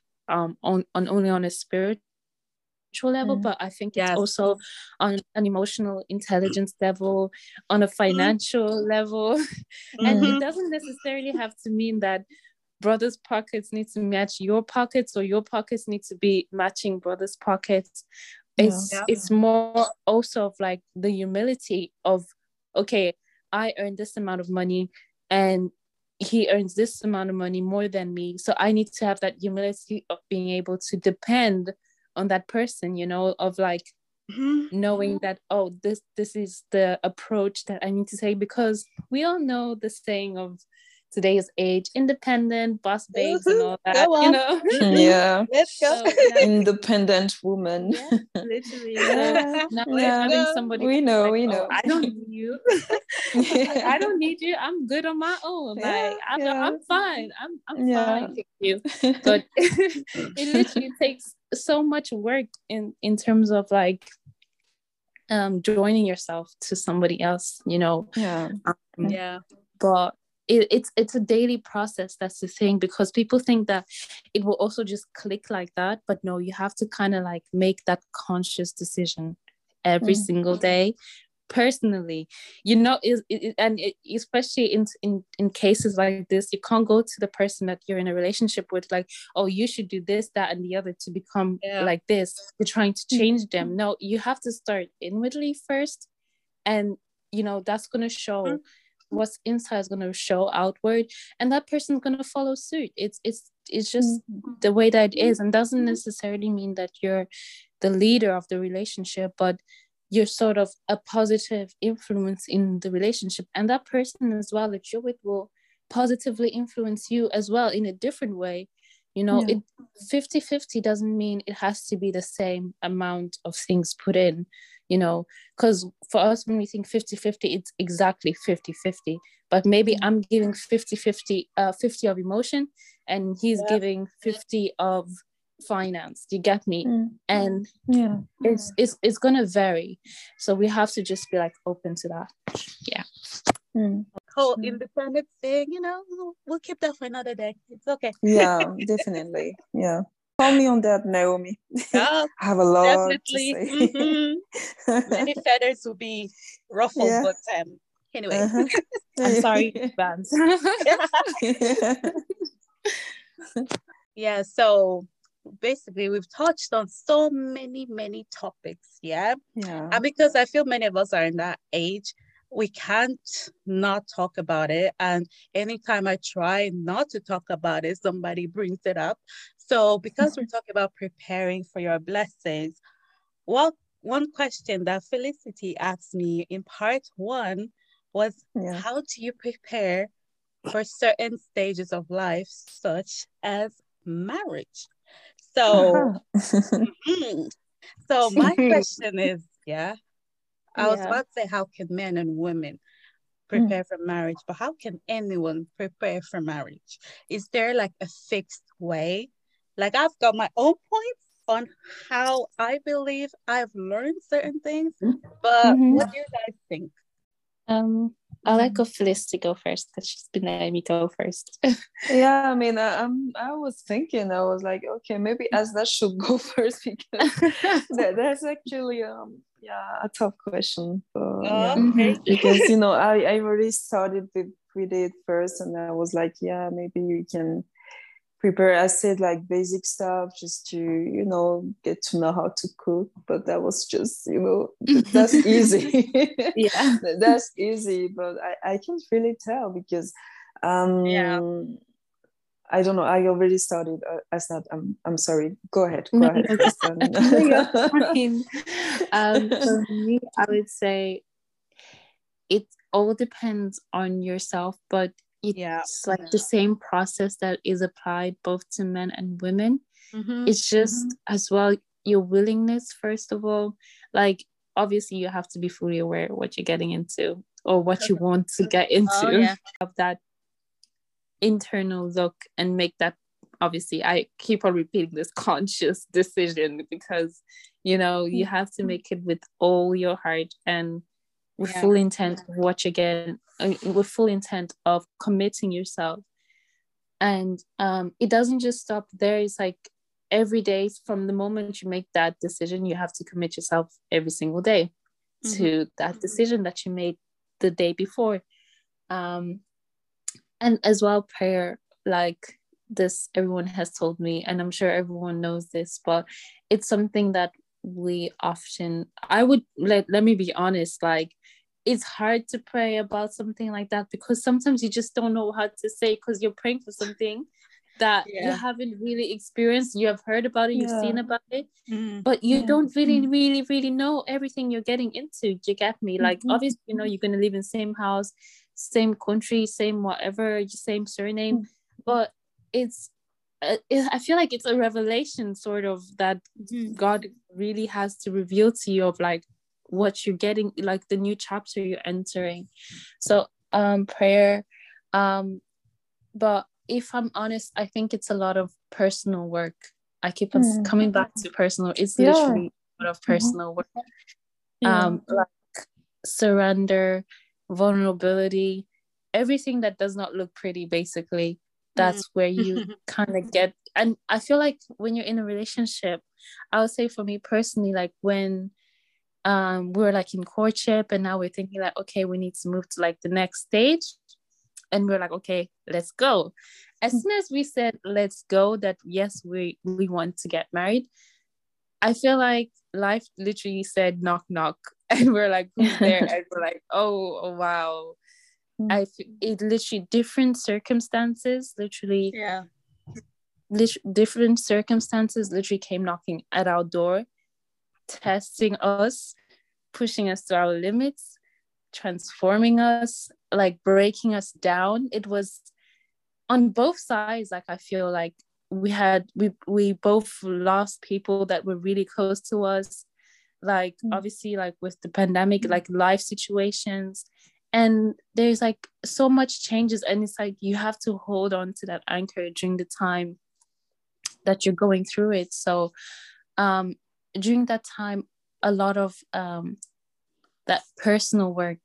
only on a spiritual spiritual level, but I think it's also on an emotional intelligence level, on a financial level. And it doesn't necessarily have to mean that brothers' pockets need to match your pockets or your pockets need to be matching brothers' pockets. It's more also of like the humility of, okay, I earn this amount of money and he earns this amount of money more than me. So I need to have that humility of being able to depend on that person, you know, of like knowing that, oh, this is the approach that I need to take, because we all know the saying of today's age, independent, boss babes and all that, you know? Let's go. So, independent woman. Yeah, literally. Having somebody we know. I don't need you. I don't need you. I'm good on my own. I'm fine. I'm fine. Thank you. But it literally takes so much work in terms of like joining yourself to somebody else, you know? But it's a daily process. That's the thing, because people think that it will also just click like that, but no, you have to kind of like make that conscious decision every single day personally, you know, especially in cases like this. You can't go to the person that you're in a relationship with like, oh, you should do this, that and the other to become like this. You're trying to change them. No, you have to start inwardly first, and you know that's going to show what's inside is going to show outward, and that person's going to follow suit. It's just the way that it is, and doesn't necessarily mean that you're the leader of the relationship, but you're sort of a positive influence in the relationship, and that person as well that you're with will positively influence you as well in a different way, you know. It 50-50 doesn't mean it has to be the same amount of things put in, you know, because for us when we think 50-50 it's exactly 50-50, but maybe I'm giving 50-50 50 of emotion and he's giving 50 of finance. You get me? And it's gonna vary, so we have to just be like open to that. Whole independent thing, you know, we'll keep that for another day. It's okay. Definitely. Call me on that, Naomi. I have a lot to say. Many feathers will be ruffled, but anyway. I'm sorry in advance. So basically we've touched on so many topics. And because I feel many of us are in that age, we can't not talk about it, and anytime I try not to talk about it, somebody brings it up. So because we're talking about preparing for your blessings, one question that Felicity asked me in part one was, how do you prepare for certain stages of life such as marriage? So, so my question is, I was about to say, how can men and women prepare for marriage? But how can anyone prepare for marriage? Is there like a fixed way? Like, I've got my own points on how I believe I've learned certain things, but what do you guys think? I'll go Feliz to go first, because she's been letting me go first. I mean, I was thinking, I was like, okay, maybe Asnath should go first, because that's actually a tough question. Because, you know, I already started with it first, and I was like, maybe you can prepare, I said, like basic stuff, just to, you know, get to know how to cook. But that was just, you know, that's easy. That's easy. But I can't really tell, because I don't know. I already started. I'm sorry. Go ahead. For me, I would say it all depends on yourself, but it's like the same process that is applied both to men and women. It's just as well your willingness, first of all. Like, obviously you have to be fully aware of what you're getting into, or what you want to get into. Have that internal look and make that, obviously I keep on repeating this, conscious decision, because you know you have to make it with all your heart and with full intent of what you get, with full intent of committing yourself. And it doesn't just stop there. It's like every day. From the moment you make that decision, you have to commit yourself every single day to that decision that you made the day before. And as well, prayer, like this, everyone has told me, and I'm sure everyone knows this, but it's something that we often, I would, let me be honest, like, it's hard to pray about something like that, because sometimes you just don't know how to say, because you're praying for something that you haven't really experienced. You have heard about it, you've seen about it, but you don't really know everything you're getting into. You get me? Like, obviously, you know, you're going to live in same house, same country, same whatever, same surname, but it's, I feel like it's a revelation sort of that God really has to reveal to you of like what you're getting, like the new chapter you're entering. So prayer, but if I'm honest, I think it's a lot of personal work. I keep on coming back to personal. It's literally a lot of personal work, like surrender, vulnerability, everything that does not look pretty, basically. That's where you kind of get, and I feel like when you're in a relationship, I would say for me personally, like when we're like in courtship and now we're thinking like, okay, we need to move to like the next stage, and we're like, okay, let's go. As soon as we said let's go, that yes, we want to get married, I feel like life literally said knock knock, and we're like, who's there? And we're like, oh wow. It literally different circumstances, literally different circumstances literally came knocking at our door, testing us, pushing us to our limits, transforming us, like breaking us down. It was on both sides. Like I feel like we both lost people that were really close to us, like obviously like with the pandemic, like life situations. And there's like so much changes, and it's like you have to hold on to that anchor during the time that you're going through it. So during that time, a lot of that personal work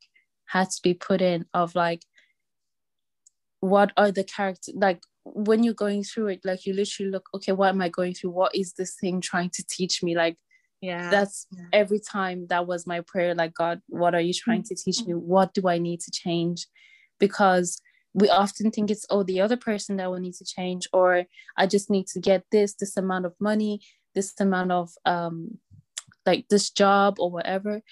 had to be put in of like, what are the characters, like when you're going through it, like you literally look, okay, what am I going through? What is this thing trying to teach me? Like, that's every time that was my prayer, like, God, what are you trying to teach me? What do I need to change? Because we often think it's, oh, the other person that will need to change, or I just need to get this amount of money, this amount of like this job or whatever.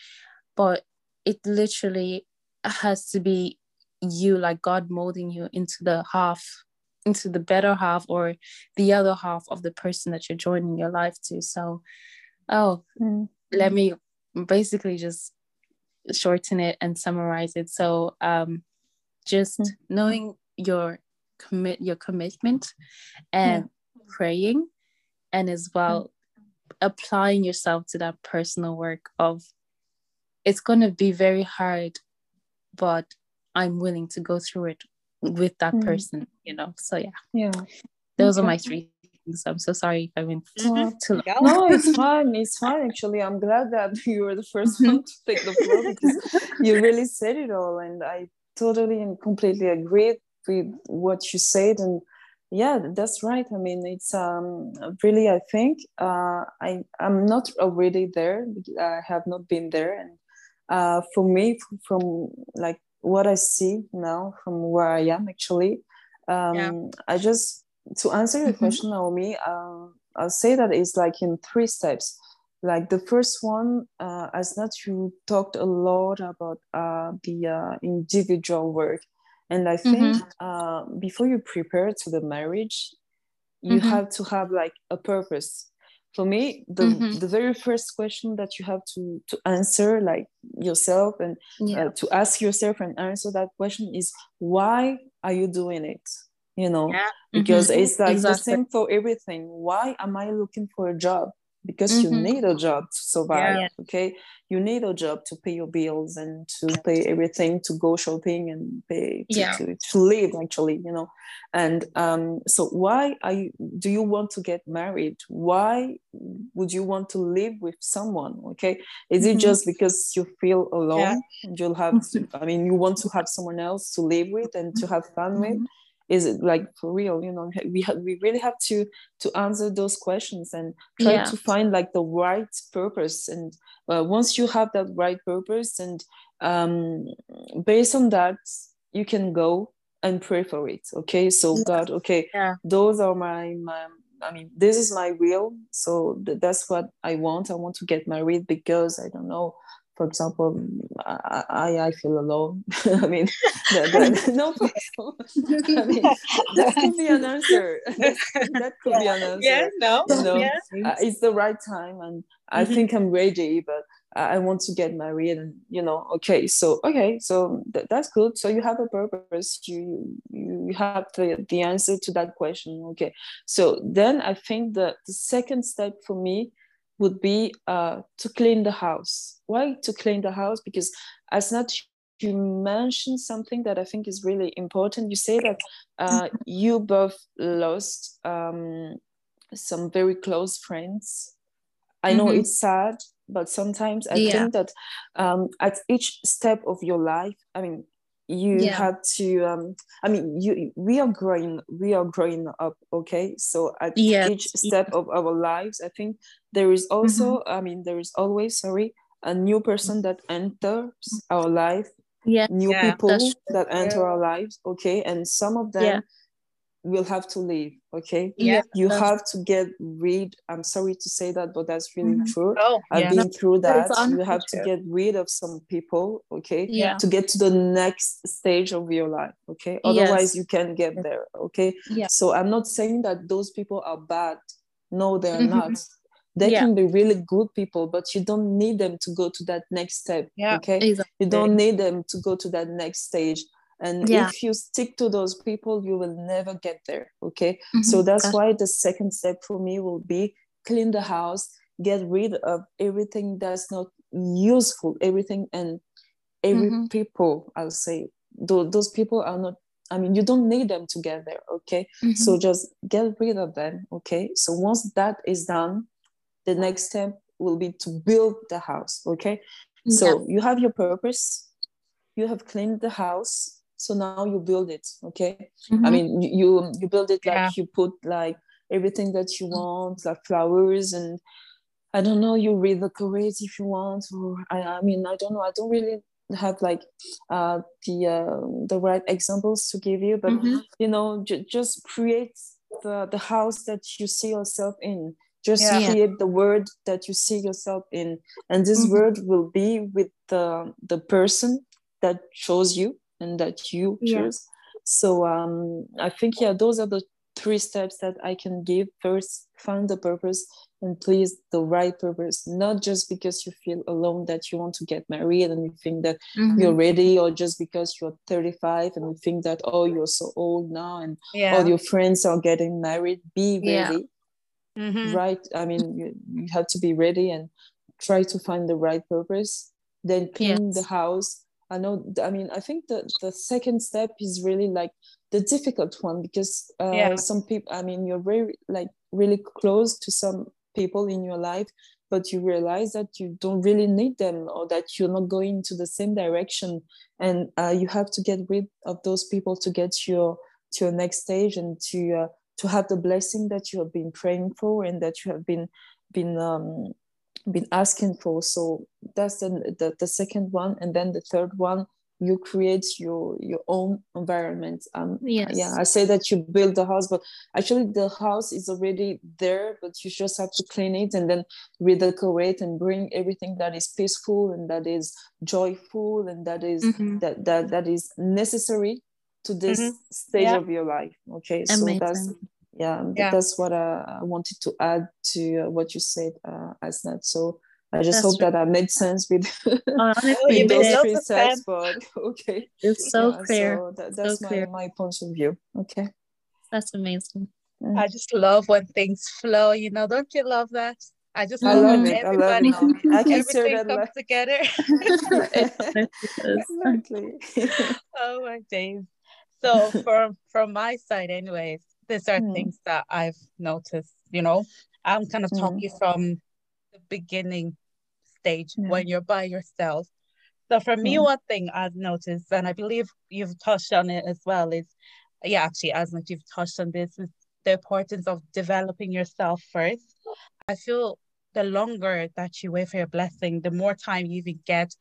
But it literally has to be you, like God molding you into the better half or the other half of the person that you're joining your life to. So let me basically just shorten it and summarize it. So just knowing your commitment and praying, and as well applying yourself to that personal work of, it's going to be very hard, but I'm willing to go through it with that person, you know? So those are my three. So I'm so sorry if I went too long. No, it's fine. It's fine. Actually, I'm glad that you were the first one to take the floor, because you really said it all, and I totally and completely agree with what you said. And yeah, that's right. I mean, it's really, I think I'm not already there. I have not been there, and for me, from like what I see now, from where I am actually, I just. To answer your question, Naomi, I'll say that it's like in three steps. Like the first one, Asnath, you talked a lot about the individual work. And I think before you prepare to the marriage, you have to have like a purpose. For me, the very first question that you have to answer like yourself and to ask yourself and answer that question is, why are you doing it? You know, because it's like the same for everything. Why am I looking for a job? Because you need a job to survive, okay? You need a job to pay your bills and to pay everything, to go shopping and pay to live, actually, you know? And so why do you want to get married? Why would you want to live with someone, okay? Is it just because you feel alone and you want to have someone else to live with and to have fun with? Is it like for real? You know, we really have to answer those questions and try to find like the right purpose. And once you have that right purpose, and based on that, you can go and pray for it. Okay, so God, okay, those are my I mean, this is my will. So that's what I want. I want to get married because I don't know. For example, I feel alone. I mean, no. I mean, that could be an answer. That could be an answer. Yeah, no. You know, it's the right time, and I think I'm ready. But I want to get married, and you know, okay, so that's good. So you have a purpose. You have the answer to that question. Okay, so then I think the second step for me would be to clean the house. Why to clean the house? Because Asnath, you mentioned something that I think is really important. You say that you both lost some very close friends. I know it's sad, but sometimes I think that at each step of your life, I mean, you had to, I mean, we are growing up, okay? So at each step of our lives, I think there is also, I mean, there is always, a new person that enters our life, new people that enter our lives, okay? And some of them will have to leave, okay? You have to get rid, I'm sorry to say that, but that's really true. I've been through that. You have to get rid of some people, okay? To get to the next stage of your life, okay? Otherwise, you can't get there, okay? So I'm not saying that those people are bad. No, they're not. They can be really good people, but you don't need them to go to that next step, okay? Exactly. You don't need them to go to that next stage. And if you stick to those people, you will never get there, okay? So that's why the second step for me will be clean the house, get rid of everything that's not useful, everything and every people, I'll say. Those people are not, I mean, you don't need them to get there, okay? So just get rid of them, okay? So once that is done, the next step will be to build the house, okay? So you have your purpose, you have cleaned the house, so now you build it, okay? I mean, you build it like you put like everything that you want, like flowers and I don't know, you redecorate if you want, or I mean, I don't know, I don't really have like the right examples to give you, but you know, just create the house that you see yourself in. Just create the word that you see yourself in, and this word will be with the person that chose you and that you choose. So I think those are the three steps that I can give. First, find the purpose, and please, the right purpose, not just because you feel alone that you want to get married and you think that you're ready, or just because you're 35 and you think that, oh, you're so old now and all your friends are getting married. Be ready, right? I mean, you have to be ready and try to find the right purpose, then clean the house. I know, I mean, I think the second step is really like the difficult one, because some people, I mean, you're very like really close to some people in your life, but you realize that you don't really need them, or that you're not going to the same direction, and you have to get rid of those people to get to your next stage, and to have the blessing that you have been praying for and that you have been asking for. So that's the second one. And then the third one, you create your own environment. I say that you build the house, but actually the house is already there, but you just have to clean it and then redecorate and bring everything that is peaceful and that is joyful and that is that is necessary to this stage of your life, okay? Amazing. So that's that's what I wanted to add to what you said, Asnath. So I just hope that I made sense with honestly, those three steps, but okay. It's so clear. So that's so clear. My point of view, okay? That's amazing. I just love when things flow, you know, don't you love that? I just love when everybody, everything comes together. Exactly. Oh my days. So from my side anyways, these are things that I've noticed, you know. I'm kind of talking from the beginning stage when you're by yourself. So for me, one thing I've noticed, and I believe you've touched on it as well, is yeah, actually, Asnath, you've touched on this with the importance of developing yourself first. I feel the longer that you wait for your blessing, the more time you even get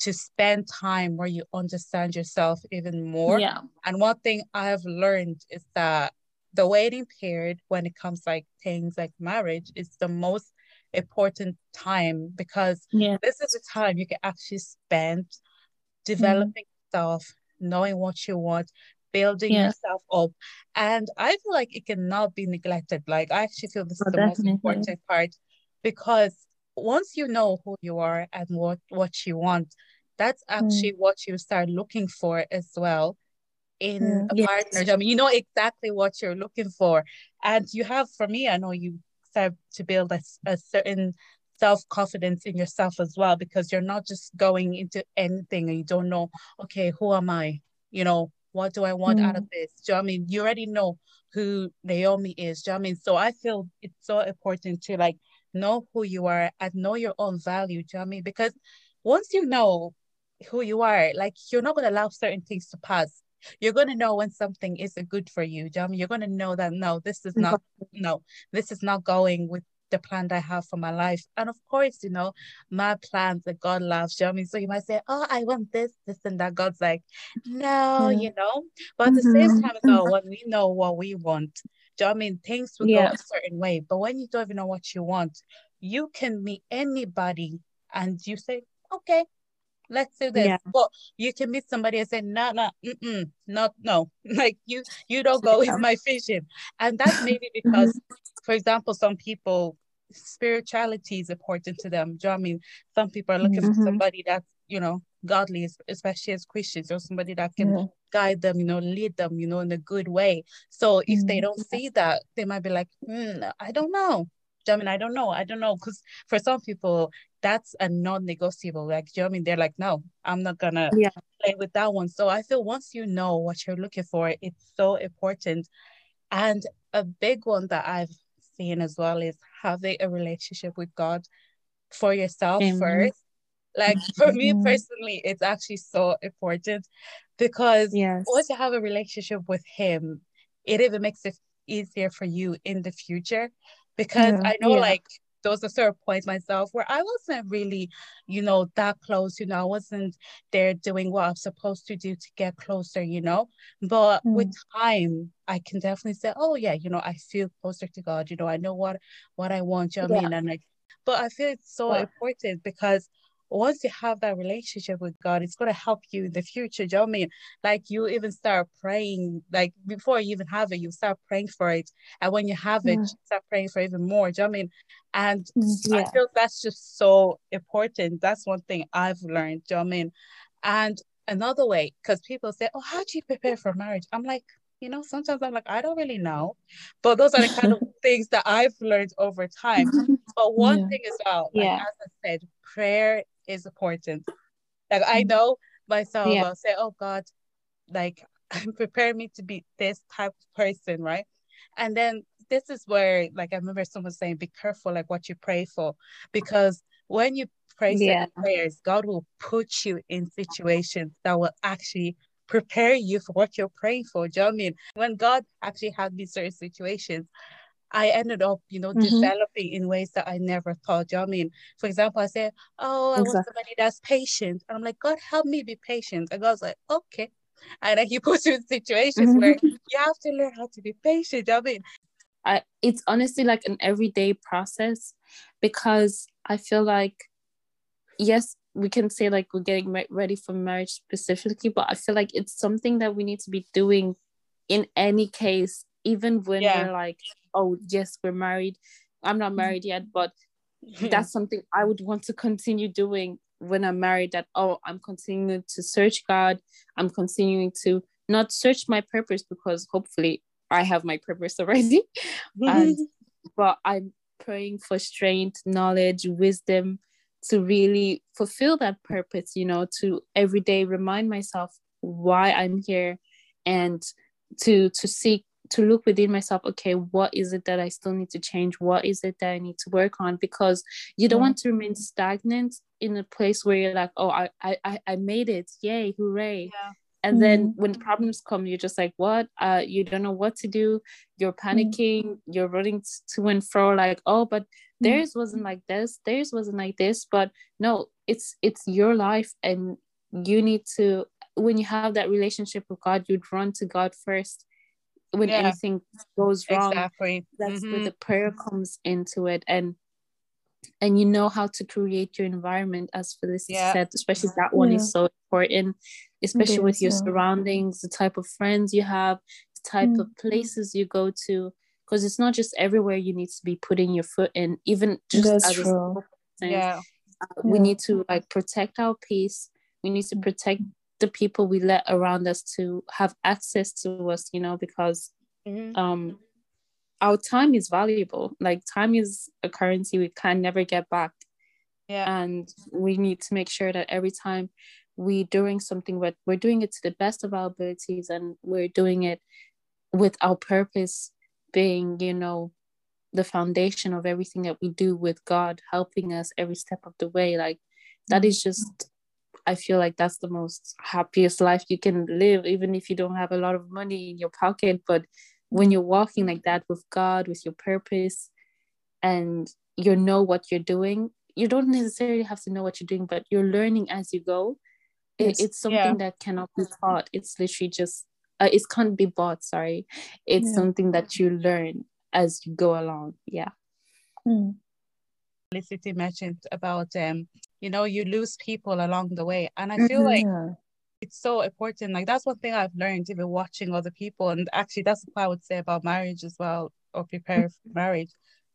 to spend time where you understand yourself even more. Yeah. And one thing I've learned is that the waiting period when it comes like things like marriage is the most important time, because this is the time you can actually spend developing yourself, knowing what you want, building yourself up. And I feel like it cannot be neglected. Like, I actually feel this is the most important part, because once you know who you are and what you want, that's actually what you start looking for as well in a partner. I mean, you know exactly what you're looking for, and you have, for me, I know you start to build a certain self-confidence in yourself as well, because you're not just going into anything and you don't know, okay, who am I? You know, what do I want out of this? Do you know what I mean? You already know who Naomi is. Do you know what I mean? So I feel it's so important to like know who you are and know your own value. Do you know what I mean? Because once you know who you are, like, you're not going to allow certain things to pass. You're going to know when something isn't good for you. Do you know what I mean? You're going to know that, no, this is not, no, this is not going with the plan that I have for my life. And of course, you know, my plans that God loves, do you know what I mean? So you might say, oh, I want this, this and that. God's like, no, you know, but at the same time though, when we know what we want, do you know what I mean? Things will go a certain way, but when you don't even know what you want, you can meet anybody and you say, okay, let's do this. But you can meet somebody and say, no, like you don't go with my vision. And that's maybe because, for example, some people, spirituality is important to them. Do you know what I mean? Some people are looking for somebody that's, you know, godly, especially as Christians, or somebody that can guide them, you know, lead them, you know, in a good way. So if they don't see that, they might be like, I don't know. I mean, I don't know, because for some people that's a non-negotiable, like, do you know what I mean? They're like, no, I'm not gonna play with that one. So I feel once you know what you're looking for, it's so important. And a big one that I've seen as well is having a relationship with God for yourself first. Like, for me personally, it's actually so important, because once you have a relationship with Him, it even makes it easier for you in the future. Because I know, like, those are certain points myself where I wasn't really, you know, that close, you know, I wasn't there doing what I'm supposed to do to get closer, you know, but with time, I can definitely say, oh yeah, you know, I feel closer to God, you know, I know what I want, you know what I mean? And like, but I feel it's so important, because once you have that relationship with God, it's going to help you in the future. Do you know what I mean? Like, you even start praying, like, before you even have it, you start praying for it. And when you have it, you start praying for even more. Do you know what I mean? And I feel that's just so important. That's one thing I've learned. Do you know what I mean? And another way, because people say, oh, how do you prepare for marriage? I'm like, you know, sometimes I'm like, I don't really know. But those are the kind of things that I've learned over time. But one thing as well, like, as I said, prayer is important. Like, I know myself, I'll say, oh God, like, prepare me to be this type of person, right? And then this is where, like, I remember someone saying, be careful, like, what you pray for, because when you pray certain prayers, God will put you in situations that will actually prepare you for what you're praying for. Do you know what I mean? When God actually had me certain situations, I ended up, you know, developing in ways that I never thought. Do you know what I mean? For example, I say, oh, I want somebody that's patient. And I'm like, God, help me be patient. And God's like, okay. And then He puts you in situations where you have to learn how to be patient. Do you know what I mean? It's honestly like an everyday process, because I feel like, yes, we can say like we're getting ready for marriage specifically, but I feel like it's something that we need to be doing in any case, even when we're like, oh yes, we're married. I'm not married yet, but that's something I would want to continue doing when I'm married, that, oh, I'm continuing to search God. I'm continuing to not search my purpose, because hopefully I have my purpose already. But I'm praying for strength, knowledge, wisdom to really fulfill that purpose, you know, to every day remind myself why I'm here, and to seek, to look within myself, okay, what is it that I still need to change? What is it that I need to work on? Because you don't want to remain stagnant in a place where you're like, oh, I made it. Yay, hooray. And mm-hmm. then when problems come, you're just like, what? You don't know what to do. You're panicking. Mm-hmm. You're running to and fro like, oh, but mm-hmm. theirs wasn't like this. Theirs wasn't like this. But no, it's your life. And you need to, when you have that relationship with God, you'd run to God first. When anything goes wrong, exactly. that's mm-hmm. where the prayer comes into it. And you know how to create your environment, as Felicity said, especially that one is so important, especially with your surroundings, the type of friends you have, the type of places you go to, because it's not just everywhere you need to be putting your foot in, even just as a person. We need to like protect our peace. We need to protect the people we let around us to have access to us, you know, because our time is valuable. Like, time is a currency we can never get back. Yeah. And we need to make sure that every time we're doing something, we're doing it to the best of our abilities, and we're doing it with our purpose being, you know, the foundation of everything that we do, with God helping us every step of the way. Like, that is just, I feel like that's the most happiest life you can live, even if you don't have a lot of money in your pocket. But when you're walking like that with God, with your purpose, and you know what you're doing, you don't necessarily have to know what you're doing, but you're learning as you go. It's something that cannot be taught. It's literally just, it can't be bought, sorry. It's something that you learn as you go along. Yeah. Mm. Felicity mentioned about, you know, you lose people along the way. And I feel like it's so important. Like, that's one thing I've learned, even watching other people. And actually, that's what I would say about marriage as well, or prepare for marriage.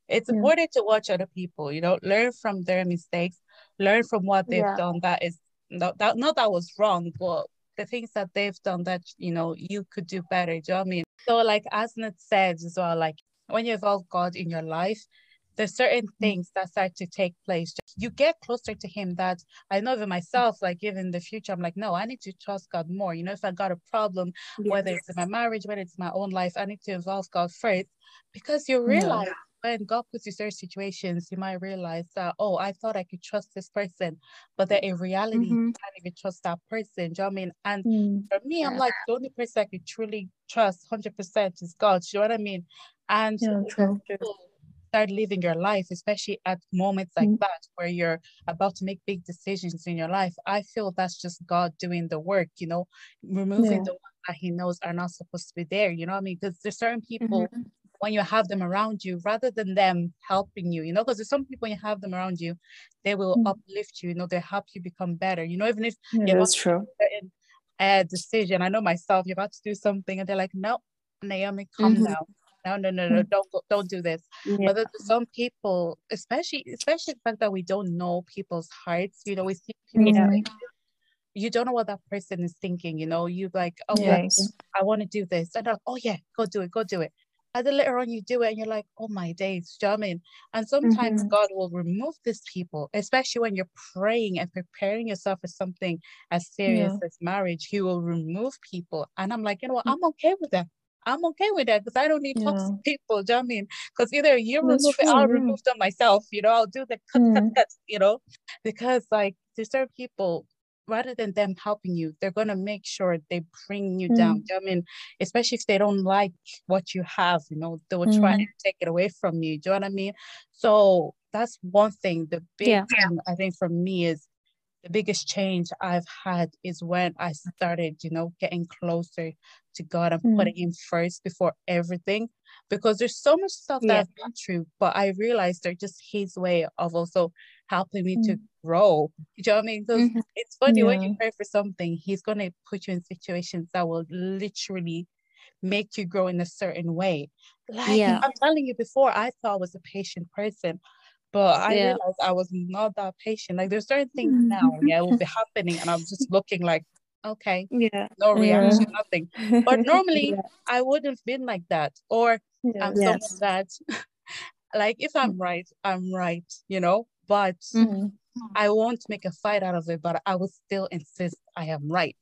It's important to watch other people, you know, learn from their mistakes, learn from what they've done that is not that was wrong, but the things that they've done that, you know, you could do better. Do you know what I mean? So like Asnath said as well, like, when you involve God in your life, there's certain things that start to take place. You get closer to him. That I know even myself, like, even in the future, I'm like, no, I need to trust God more. You know, if I got a problem, whether it's in my marriage, whether it's my own life, I need to involve God first, because you realize when God puts you in certain situations, you might realize that, oh, I thought I could trust this person, but that in reality, you can't even trust that person. Do you know what I mean? And for me, I'm like, the only person I could truly trust 100% is God. Do you know what I mean? And start living your life, especially at moments like that, where you're about to make big decisions in your life. I feel that's just God doing the work, you know, removing the ones that he knows are not supposed to be there. You know what I mean? Because there's certain people, when you have them around you, rather than them helping you, you know, because there's some people, you have them around you, they will uplift you, you know, they help you become better, you know, even if you're not certain decision. I know myself, you're about to do something and they're like, no, Naomi, calm down. No, don't do this. But there's some people, especially the fact that we don't know people's hearts. You know, we see people like, you don't know what that person is thinking. You know, you like, oh, I want to do this, and they're like, oh yeah, go do it. And then later on, you do it, and you're like, oh my days, do you know what I mean? And sometimes God will remove these people, especially when you're praying and preparing yourself for something as serious as marriage. He will remove people, and I'm like, you know what? I'm okay with that because I don't need toxic people. Do you know what I mean? Because either you remove it, I'll remove them myself. You know, I'll do the cut, you know, because like, there's certain people, rather than them helping you, they're going to make sure they bring you down. Do you know what I mean? Especially if they don't like what you have, you know, they will try to take it away from you. Do you know what I mean? So that's one thing. The big thing, I think, for me is, the biggest change I've had is when I started, you know, getting closer to God and putting him first before everything, because there's so much stuff that I've gone through, but I realized they're just his way of also helping me to grow. Do you know what I mean? Because it's funny when you pray for something, he's going to put you in situations that will literally make you grow in a certain way. Like I'm telling you, before I thought I was a patient person, but I realized I was not that patient. Like, there's certain things now, will be happening, and I'm just looking like, okay, no reaction, nothing. But normally, I wouldn't have been like that. Or I'm someone that, like, if I'm right, you know. But I won't make a fight out of it. But I will still insist I am right.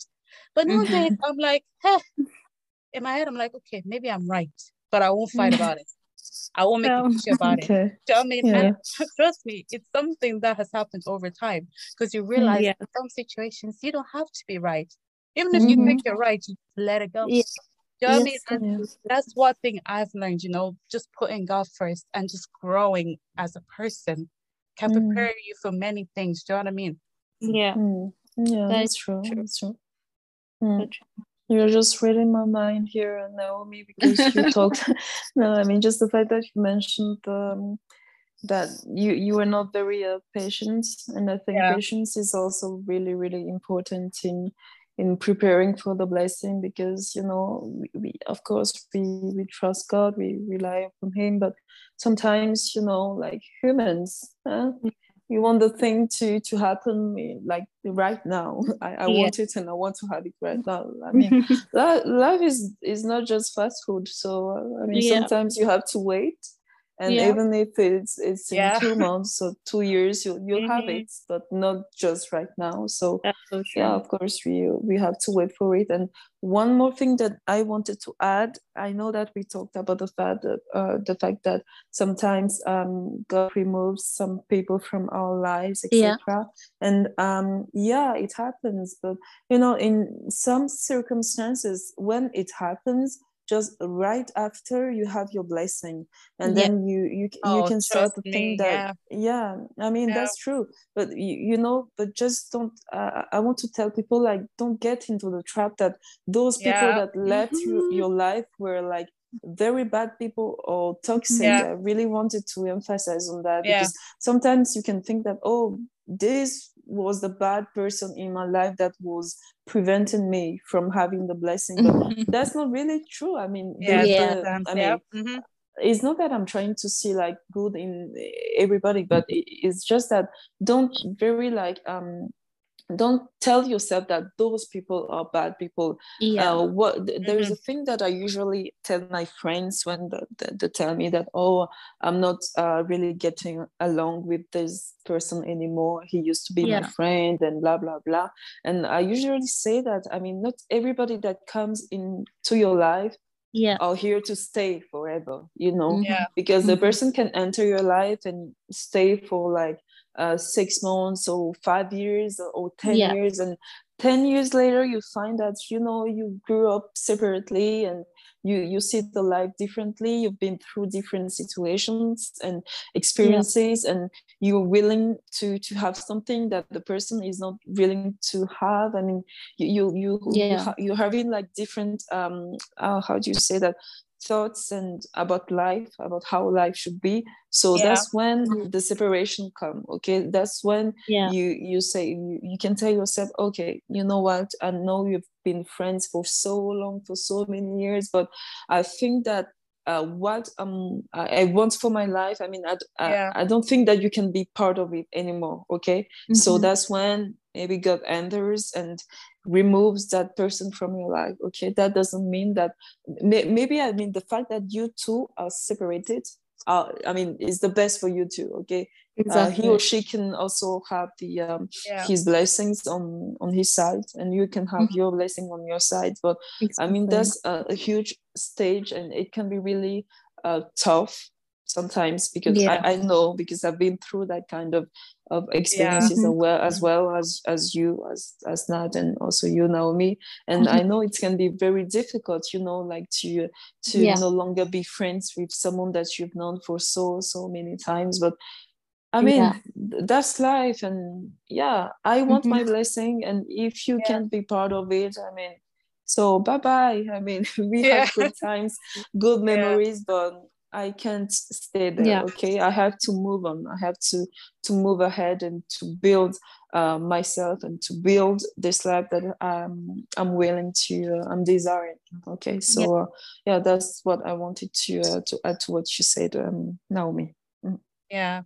But nowadays, I'm like, in my head, I'm like, okay, maybe I'm right, but I won't fight about it. I won't make a issue about it. Do you know what I mean? And trust me, it's something that has happened over time, because you realize in some situations you don't have to be right. Even if you think you're right, you let it go. Yeah. You know what I mean? And that's one thing I've learned, you know, just putting God first and just growing as a person can prepare you for many things. Do you know what I mean? Yeah. Yeah, that's true. That's true. You're just reading my mind here, Naomi, because you talked. No, I mean, just the fact that you mentioned that you were not very patient, and I think patience is also really, really important in preparing for the blessing, because, you know, we of course we trust God, we rely upon Him, but sometimes, you know, like humans, you want the thing to happen like right now. I want it, and I want to have it right now. I mean, life is not just fast food. So I mean, sometimes you have to wait, and even if it's in 2 months or 2 years, you'll have it, but not just right now. So of course we have to wait for it. And one more thing that I wanted to add, I know that we talked about the fact that sometimes God removes some people from our lives, etc. And it happens. But you know, in some circumstances, when it happens, just right after you have your blessing, and then you can start to think that that's true. But you know, but just don't. I want to tell people, like, don't get into the trap that those people that left your life were like very bad people or toxic. I really wanted to emphasize on that, because sometimes you can think that, oh, this was the bad person in my life that was preventing me from having the blessing, but that's not really true. I mean, it's not that I'm trying to see like good in everybody, but it's just that don't tell yourself that those people are bad people. There's a thing that I usually tell my friends when they tell me that, oh, I'm not really getting along with this person anymore, he used to be my friend and blah blah blah. And I usually say that, I mean, not everybody that comes into your life are here to stay forever, you know, because the person can enter your life and stay for like 6 months or 5 years or 10 years, and 10 years later you find that, you know, you grew up separately, and you see the life differently, you've been through different situations and experiences, and you're willing to have something that the person is not willing to have. I mean, you're having like different how do you say that, thoughts and about life, about how life should be. So that's when the separation comes. Okay, that's when you say, you can tell yourself, okay, you know what, I know you've been friends for so long, for so many years, but I think that what I want for my life, I mean, I don't think that you can be part of it anymore. Okay, so that's when maybe God enters and removes that person from your life. Okay, that doesn't mean that maybe, I mean, the fact that you two are separated, I mean, is the best for you two. Okay, exactly. He or she can also have the his blessings on his side, and you can have your blessing on your side. But exactly. I mean, that's a huge stage, and it can be really tough sometimes, because I know, because I've been through that kind of experiences as well as you, as Nat, and also you, Naomi, and I know it can be very difficult, you know, like to no longer be friends with someone that you've known for so many times. But I mean, that's life, and I want my blessing, and if you can't be part of it, I mean, so bye-bye. I mean, we have good times, good memories, but I can't stay there. Okay, I have to move on. I have to move ahead and to build myself and to build this life that I'm willing to, I'm desiring. Okay, so that's what I wanted to add to what you said, Naomi. Yeah,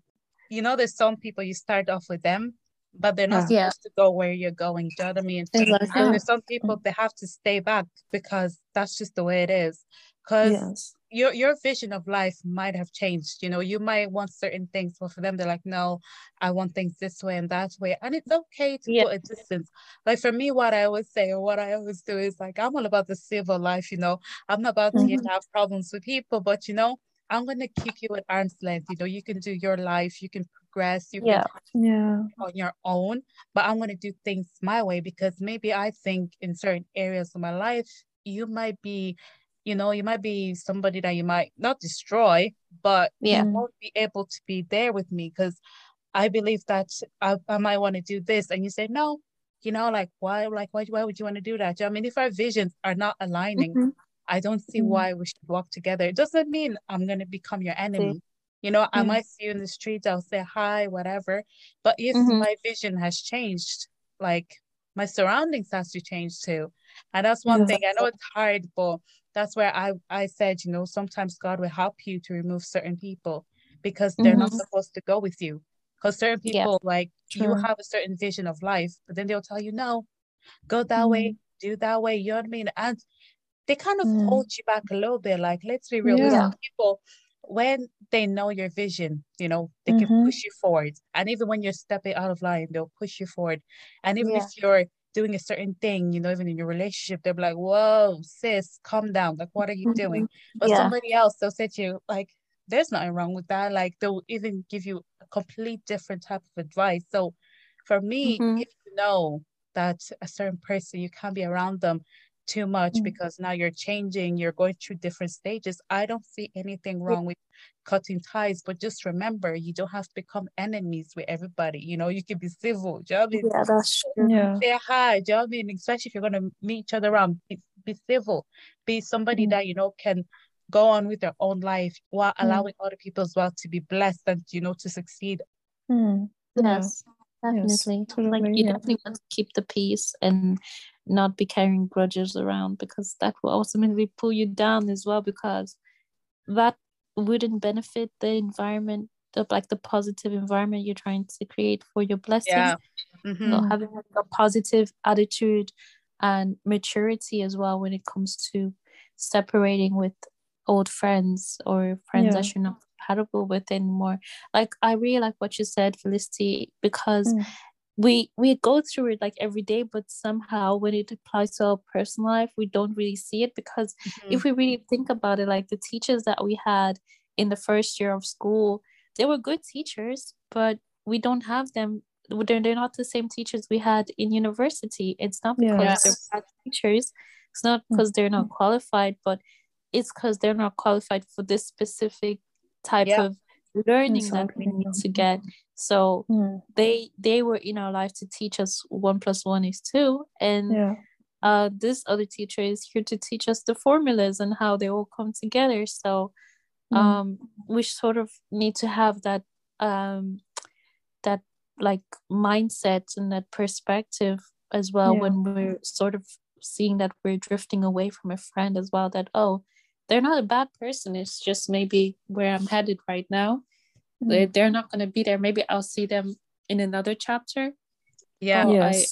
you know, there's some people you start off with them, but they're not supposed to go where you're going. Do you know what I mean? Exactly. And there's some people they have to stay back because that's just the way it is. Because your vision of life might have changed. You know, you might want certain things, but for them, they're like, no, I want things this way and that way. And it's okay to put a distance. Like for me, what I always say, or what I always do is like, I'm all about the civil life, you know. I'm not about to have problems with people, but, you know, I'm going to keep you at arm's length. You know, you can do your life, you can progress. You can on your own, but I'm going to do things my way, because maybe I think in certain areas of my life, you might be, you know, you might be somebody that you might not destroy, but you won't be able to be there with me because I believe that I might want to do this. And you say, no, you know, like, why would you want to do that? I mean, if our visions are not aligning, I don't see why we should walk together. It doesn't mean I'm going to become your enemy. You know, I might see you in the street, I'll say hi, whatever. But if my vision has changed, like my surroundings has to change too. And that's one thing. I know it's hard, but that's where I said, you know, sometimes God will help you to remove certain people because they're not supposed to go with you. Because certain people, like you have a certain vision of life, but then they'll tell you, no, go that way, do that way. You know what I mean? And they kind of hold you back a little bit. Like, let's be real. Some people, when they know your vision, you know, they can push you forward. And even when you're stepping out of line, they'll push you forward. And even if you're doing a certain thing, you know, even in your relationship, they'll be like, whoa, sis, calm down. Like, what are you doing? But somebody else, they'll say to you, like, there's nothing wrong with that. Like, they'll even give you a complete different type of advice. So for me, if you know that a certain person, you can't be around them too much because now you're changing, you're going through different stages. I don't see anything wrong with cutting ties, but just remember, you don't have to become enemies with everybody. You know, you can be civil. Do you know what I mean? Yeah, that's true. Yeah. Say hi. Do you know what I mean? Especially if you're going to meet each other around, be civil. Be somebody that, you know, can go on with their own life while allowing other people as well to be blessed and, you know, to succeed. Yes, definitely. Yes, totally, like, you definitely want to keep the peace and not be carrying grudges around, because that will ultimately pull you down as well, because that wouldn't benefit the environment of, like, the positive environment you're trying to create for your blessings. So having, like, a positive attitude and maturity as well when it comes to separating with old friends or friends that you're not compatible with anymore. Like, I really like what you said, Felicity, because we go through it, like, every day, but somehow when it applies to our personal life, we don't really see it, because if we really think about it, like, the teachers that we had in the first year of school, they were good teachers, but we don't have them. They're not the same teachers we had in university. It's not because they're bad teachers. It's not because they're not qualified, but it's because they're not qualified for this specific type of learning that we need to get. So they were in our life to teach us 1 + 1 is 2, and this other teacher is here to teach us the formulas and how they all come together. So we sort of need to have that that, like, mindset and that perspective as well when we're sort of seeing that we're drifting away from a friend as well, that, oh, they're not a bad person, it's just maybe where I'm headed right now, they're not going to be there. Maybe I'll see them in another chapter. I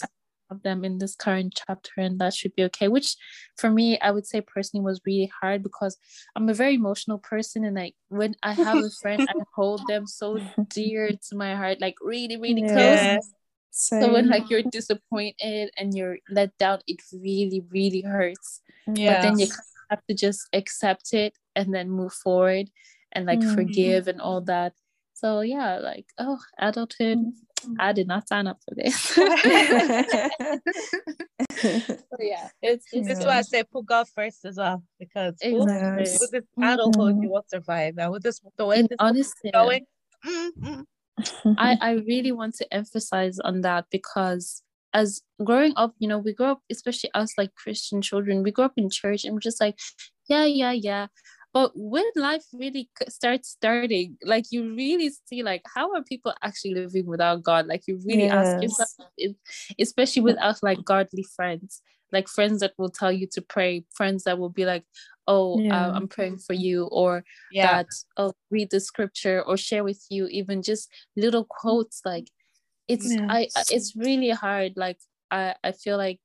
have them in this current chapter, and that should be okay. Which for me, I would say personally, was really hard, because I'm a very emotional person, and, like, when I have a friend, I hold them so dear to my heart, like, really, really close. So when, like, you're disappointed and you're let down, it really, really hurts. But then you have to just accept it and then move forward and, like, forgive and all that. So yeah, like, oh, adulthood, I did not sign up for this. So, yeah, it's why I say put God first as well, because with this adulthood you won't survive. And with this, the way this honestly, going, I really want to emphasize on that, because as growing up, you know, we grow up, especially us, like, Christian children, we grow up in church and we're just like, yeah. But when life really starting, like, you really see, like, how are people actually living without God? Like, you really ask yourself, especially without, like, godly friends, like, friends that will tell you to pray, friends that will be like, oh, I'm praying for you, or that, oh, read the scripture, or share with you even just little quotes. Like, it's really hard. Like, I feel like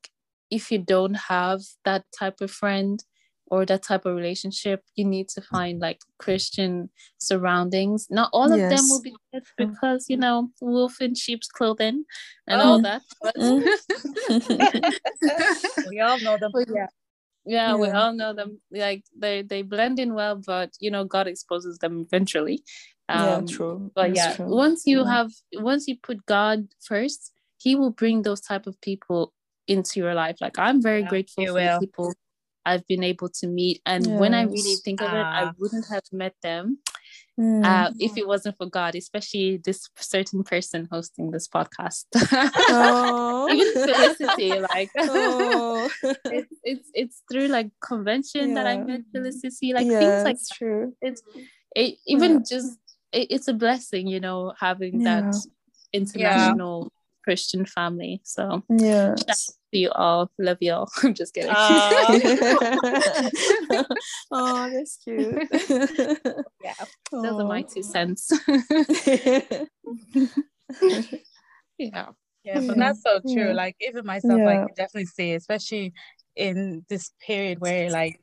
if you don't have that type of friend or that type of relationship, you need to find, like, Christian surroundings. Not all of them will be good, because, you know, wolf in sheep's clothing and all that. We all know them. But, Yeah, we all know them. Like they blend in well, but you know, God exposes them eventually. But that's true. Once you put God first, He will bring those type of people into your life. Like I'm very grateful for the people I've been able to meet, and when I really think of it, I wouldn't have met them if it wasn't for God, especially this certain person hosting this podcast. Even Felicity, like it's through like convention that I met Felicity, like things like that. True. It's a blessing, you know, having that international Christian family. So shout out to you all, love you all. I'm just kidding. Oh, that's cute. Those are my 2 cents. But that's so true. Like even myself, I can definitely see, especially in this period where like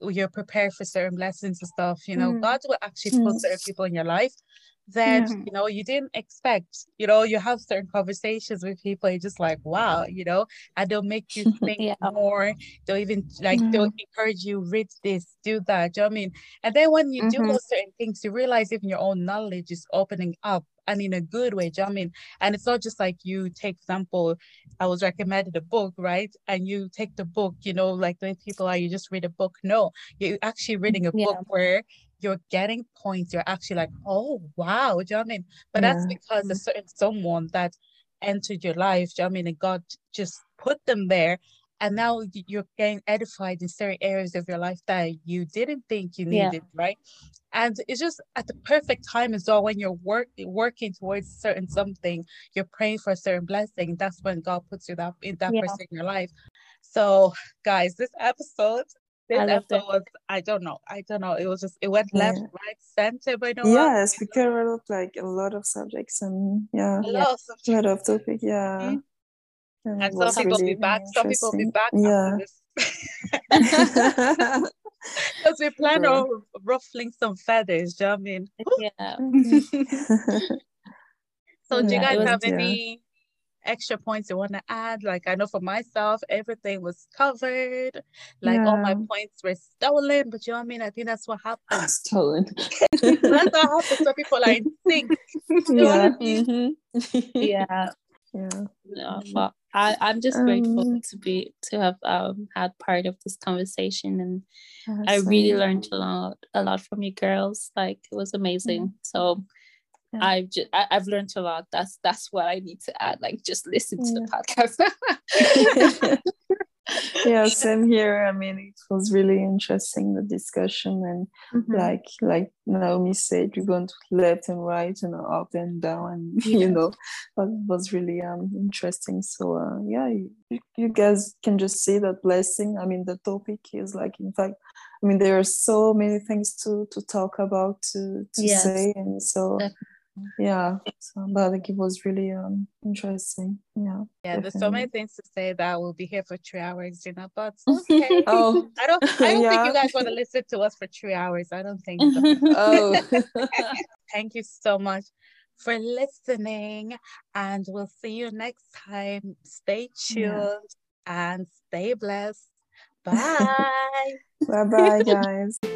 you're prepared for certain blessings and stuff. You know, God will actually put certain people in your life that you know you didn't expect. You know, you have certain conversations with people, you're just like, wow, you know, and they'll make you think more. They'll even like they'll encourage you, read this, do that. Do you know what I mean? And then when you do those certain things, you realize even your own knowledge is opening up, and in a good way. Do you know what I mean? And it's not just like you take, example, I was recommended a book, right? And you take the book, you know, like when people are, you just read a book. No, you're actually reading a book where you're getting points. You're actually like, oh, wow. Do you know what I mean? But that's because a certain someone that entered your life, do you know what I mean? And God just put them there. And now you're getting edified in certain areas of your life that you didn't think you needed, right? And it's just at the perfect time as well, when you're working towards certain something, you're praying for a certain blessing. That's when God puts you in that person in your life. So guys, this episode was, I don't know. It was just, it went left, right, center, but no. Yes, we covered like a lot of subjects and a lot of topic, mm-hmm. And some people will be back after this. Because we plan on ruffling some feathers, do you know what I mean? So do you guys have any extra points you want to add? Like I know for myself, everything was covered. Like all my points were stolen, but you know what I mean? I think that's what happened. Stolen. That's what happens when people are in sync. No, but I'm just grateful to have had part of this conversation, and I really learned a lot from you girls. Like it was amazing. So I've learned a lot. That's what I need to add. Like just listen to the podcast. Same here. I mean, it was really interesting, the discussion, and like Naomi said, we went left and right and up and down, and you know, but it was really interesting. So you guys can just see that blessing. I mean, the topic is like, in fact, I mean, there are so many things to talk about, to say, and so but I think it was really interesting. There's so many things to say that we'll be here for 3 hours, you know, but okay. I don't think you guys want to listen to us for 3 hours. I don't think so. Thank you so much for listening, and we'll see you next time. Stay tuned and stay blessed. Bye. Bye-bye, guys.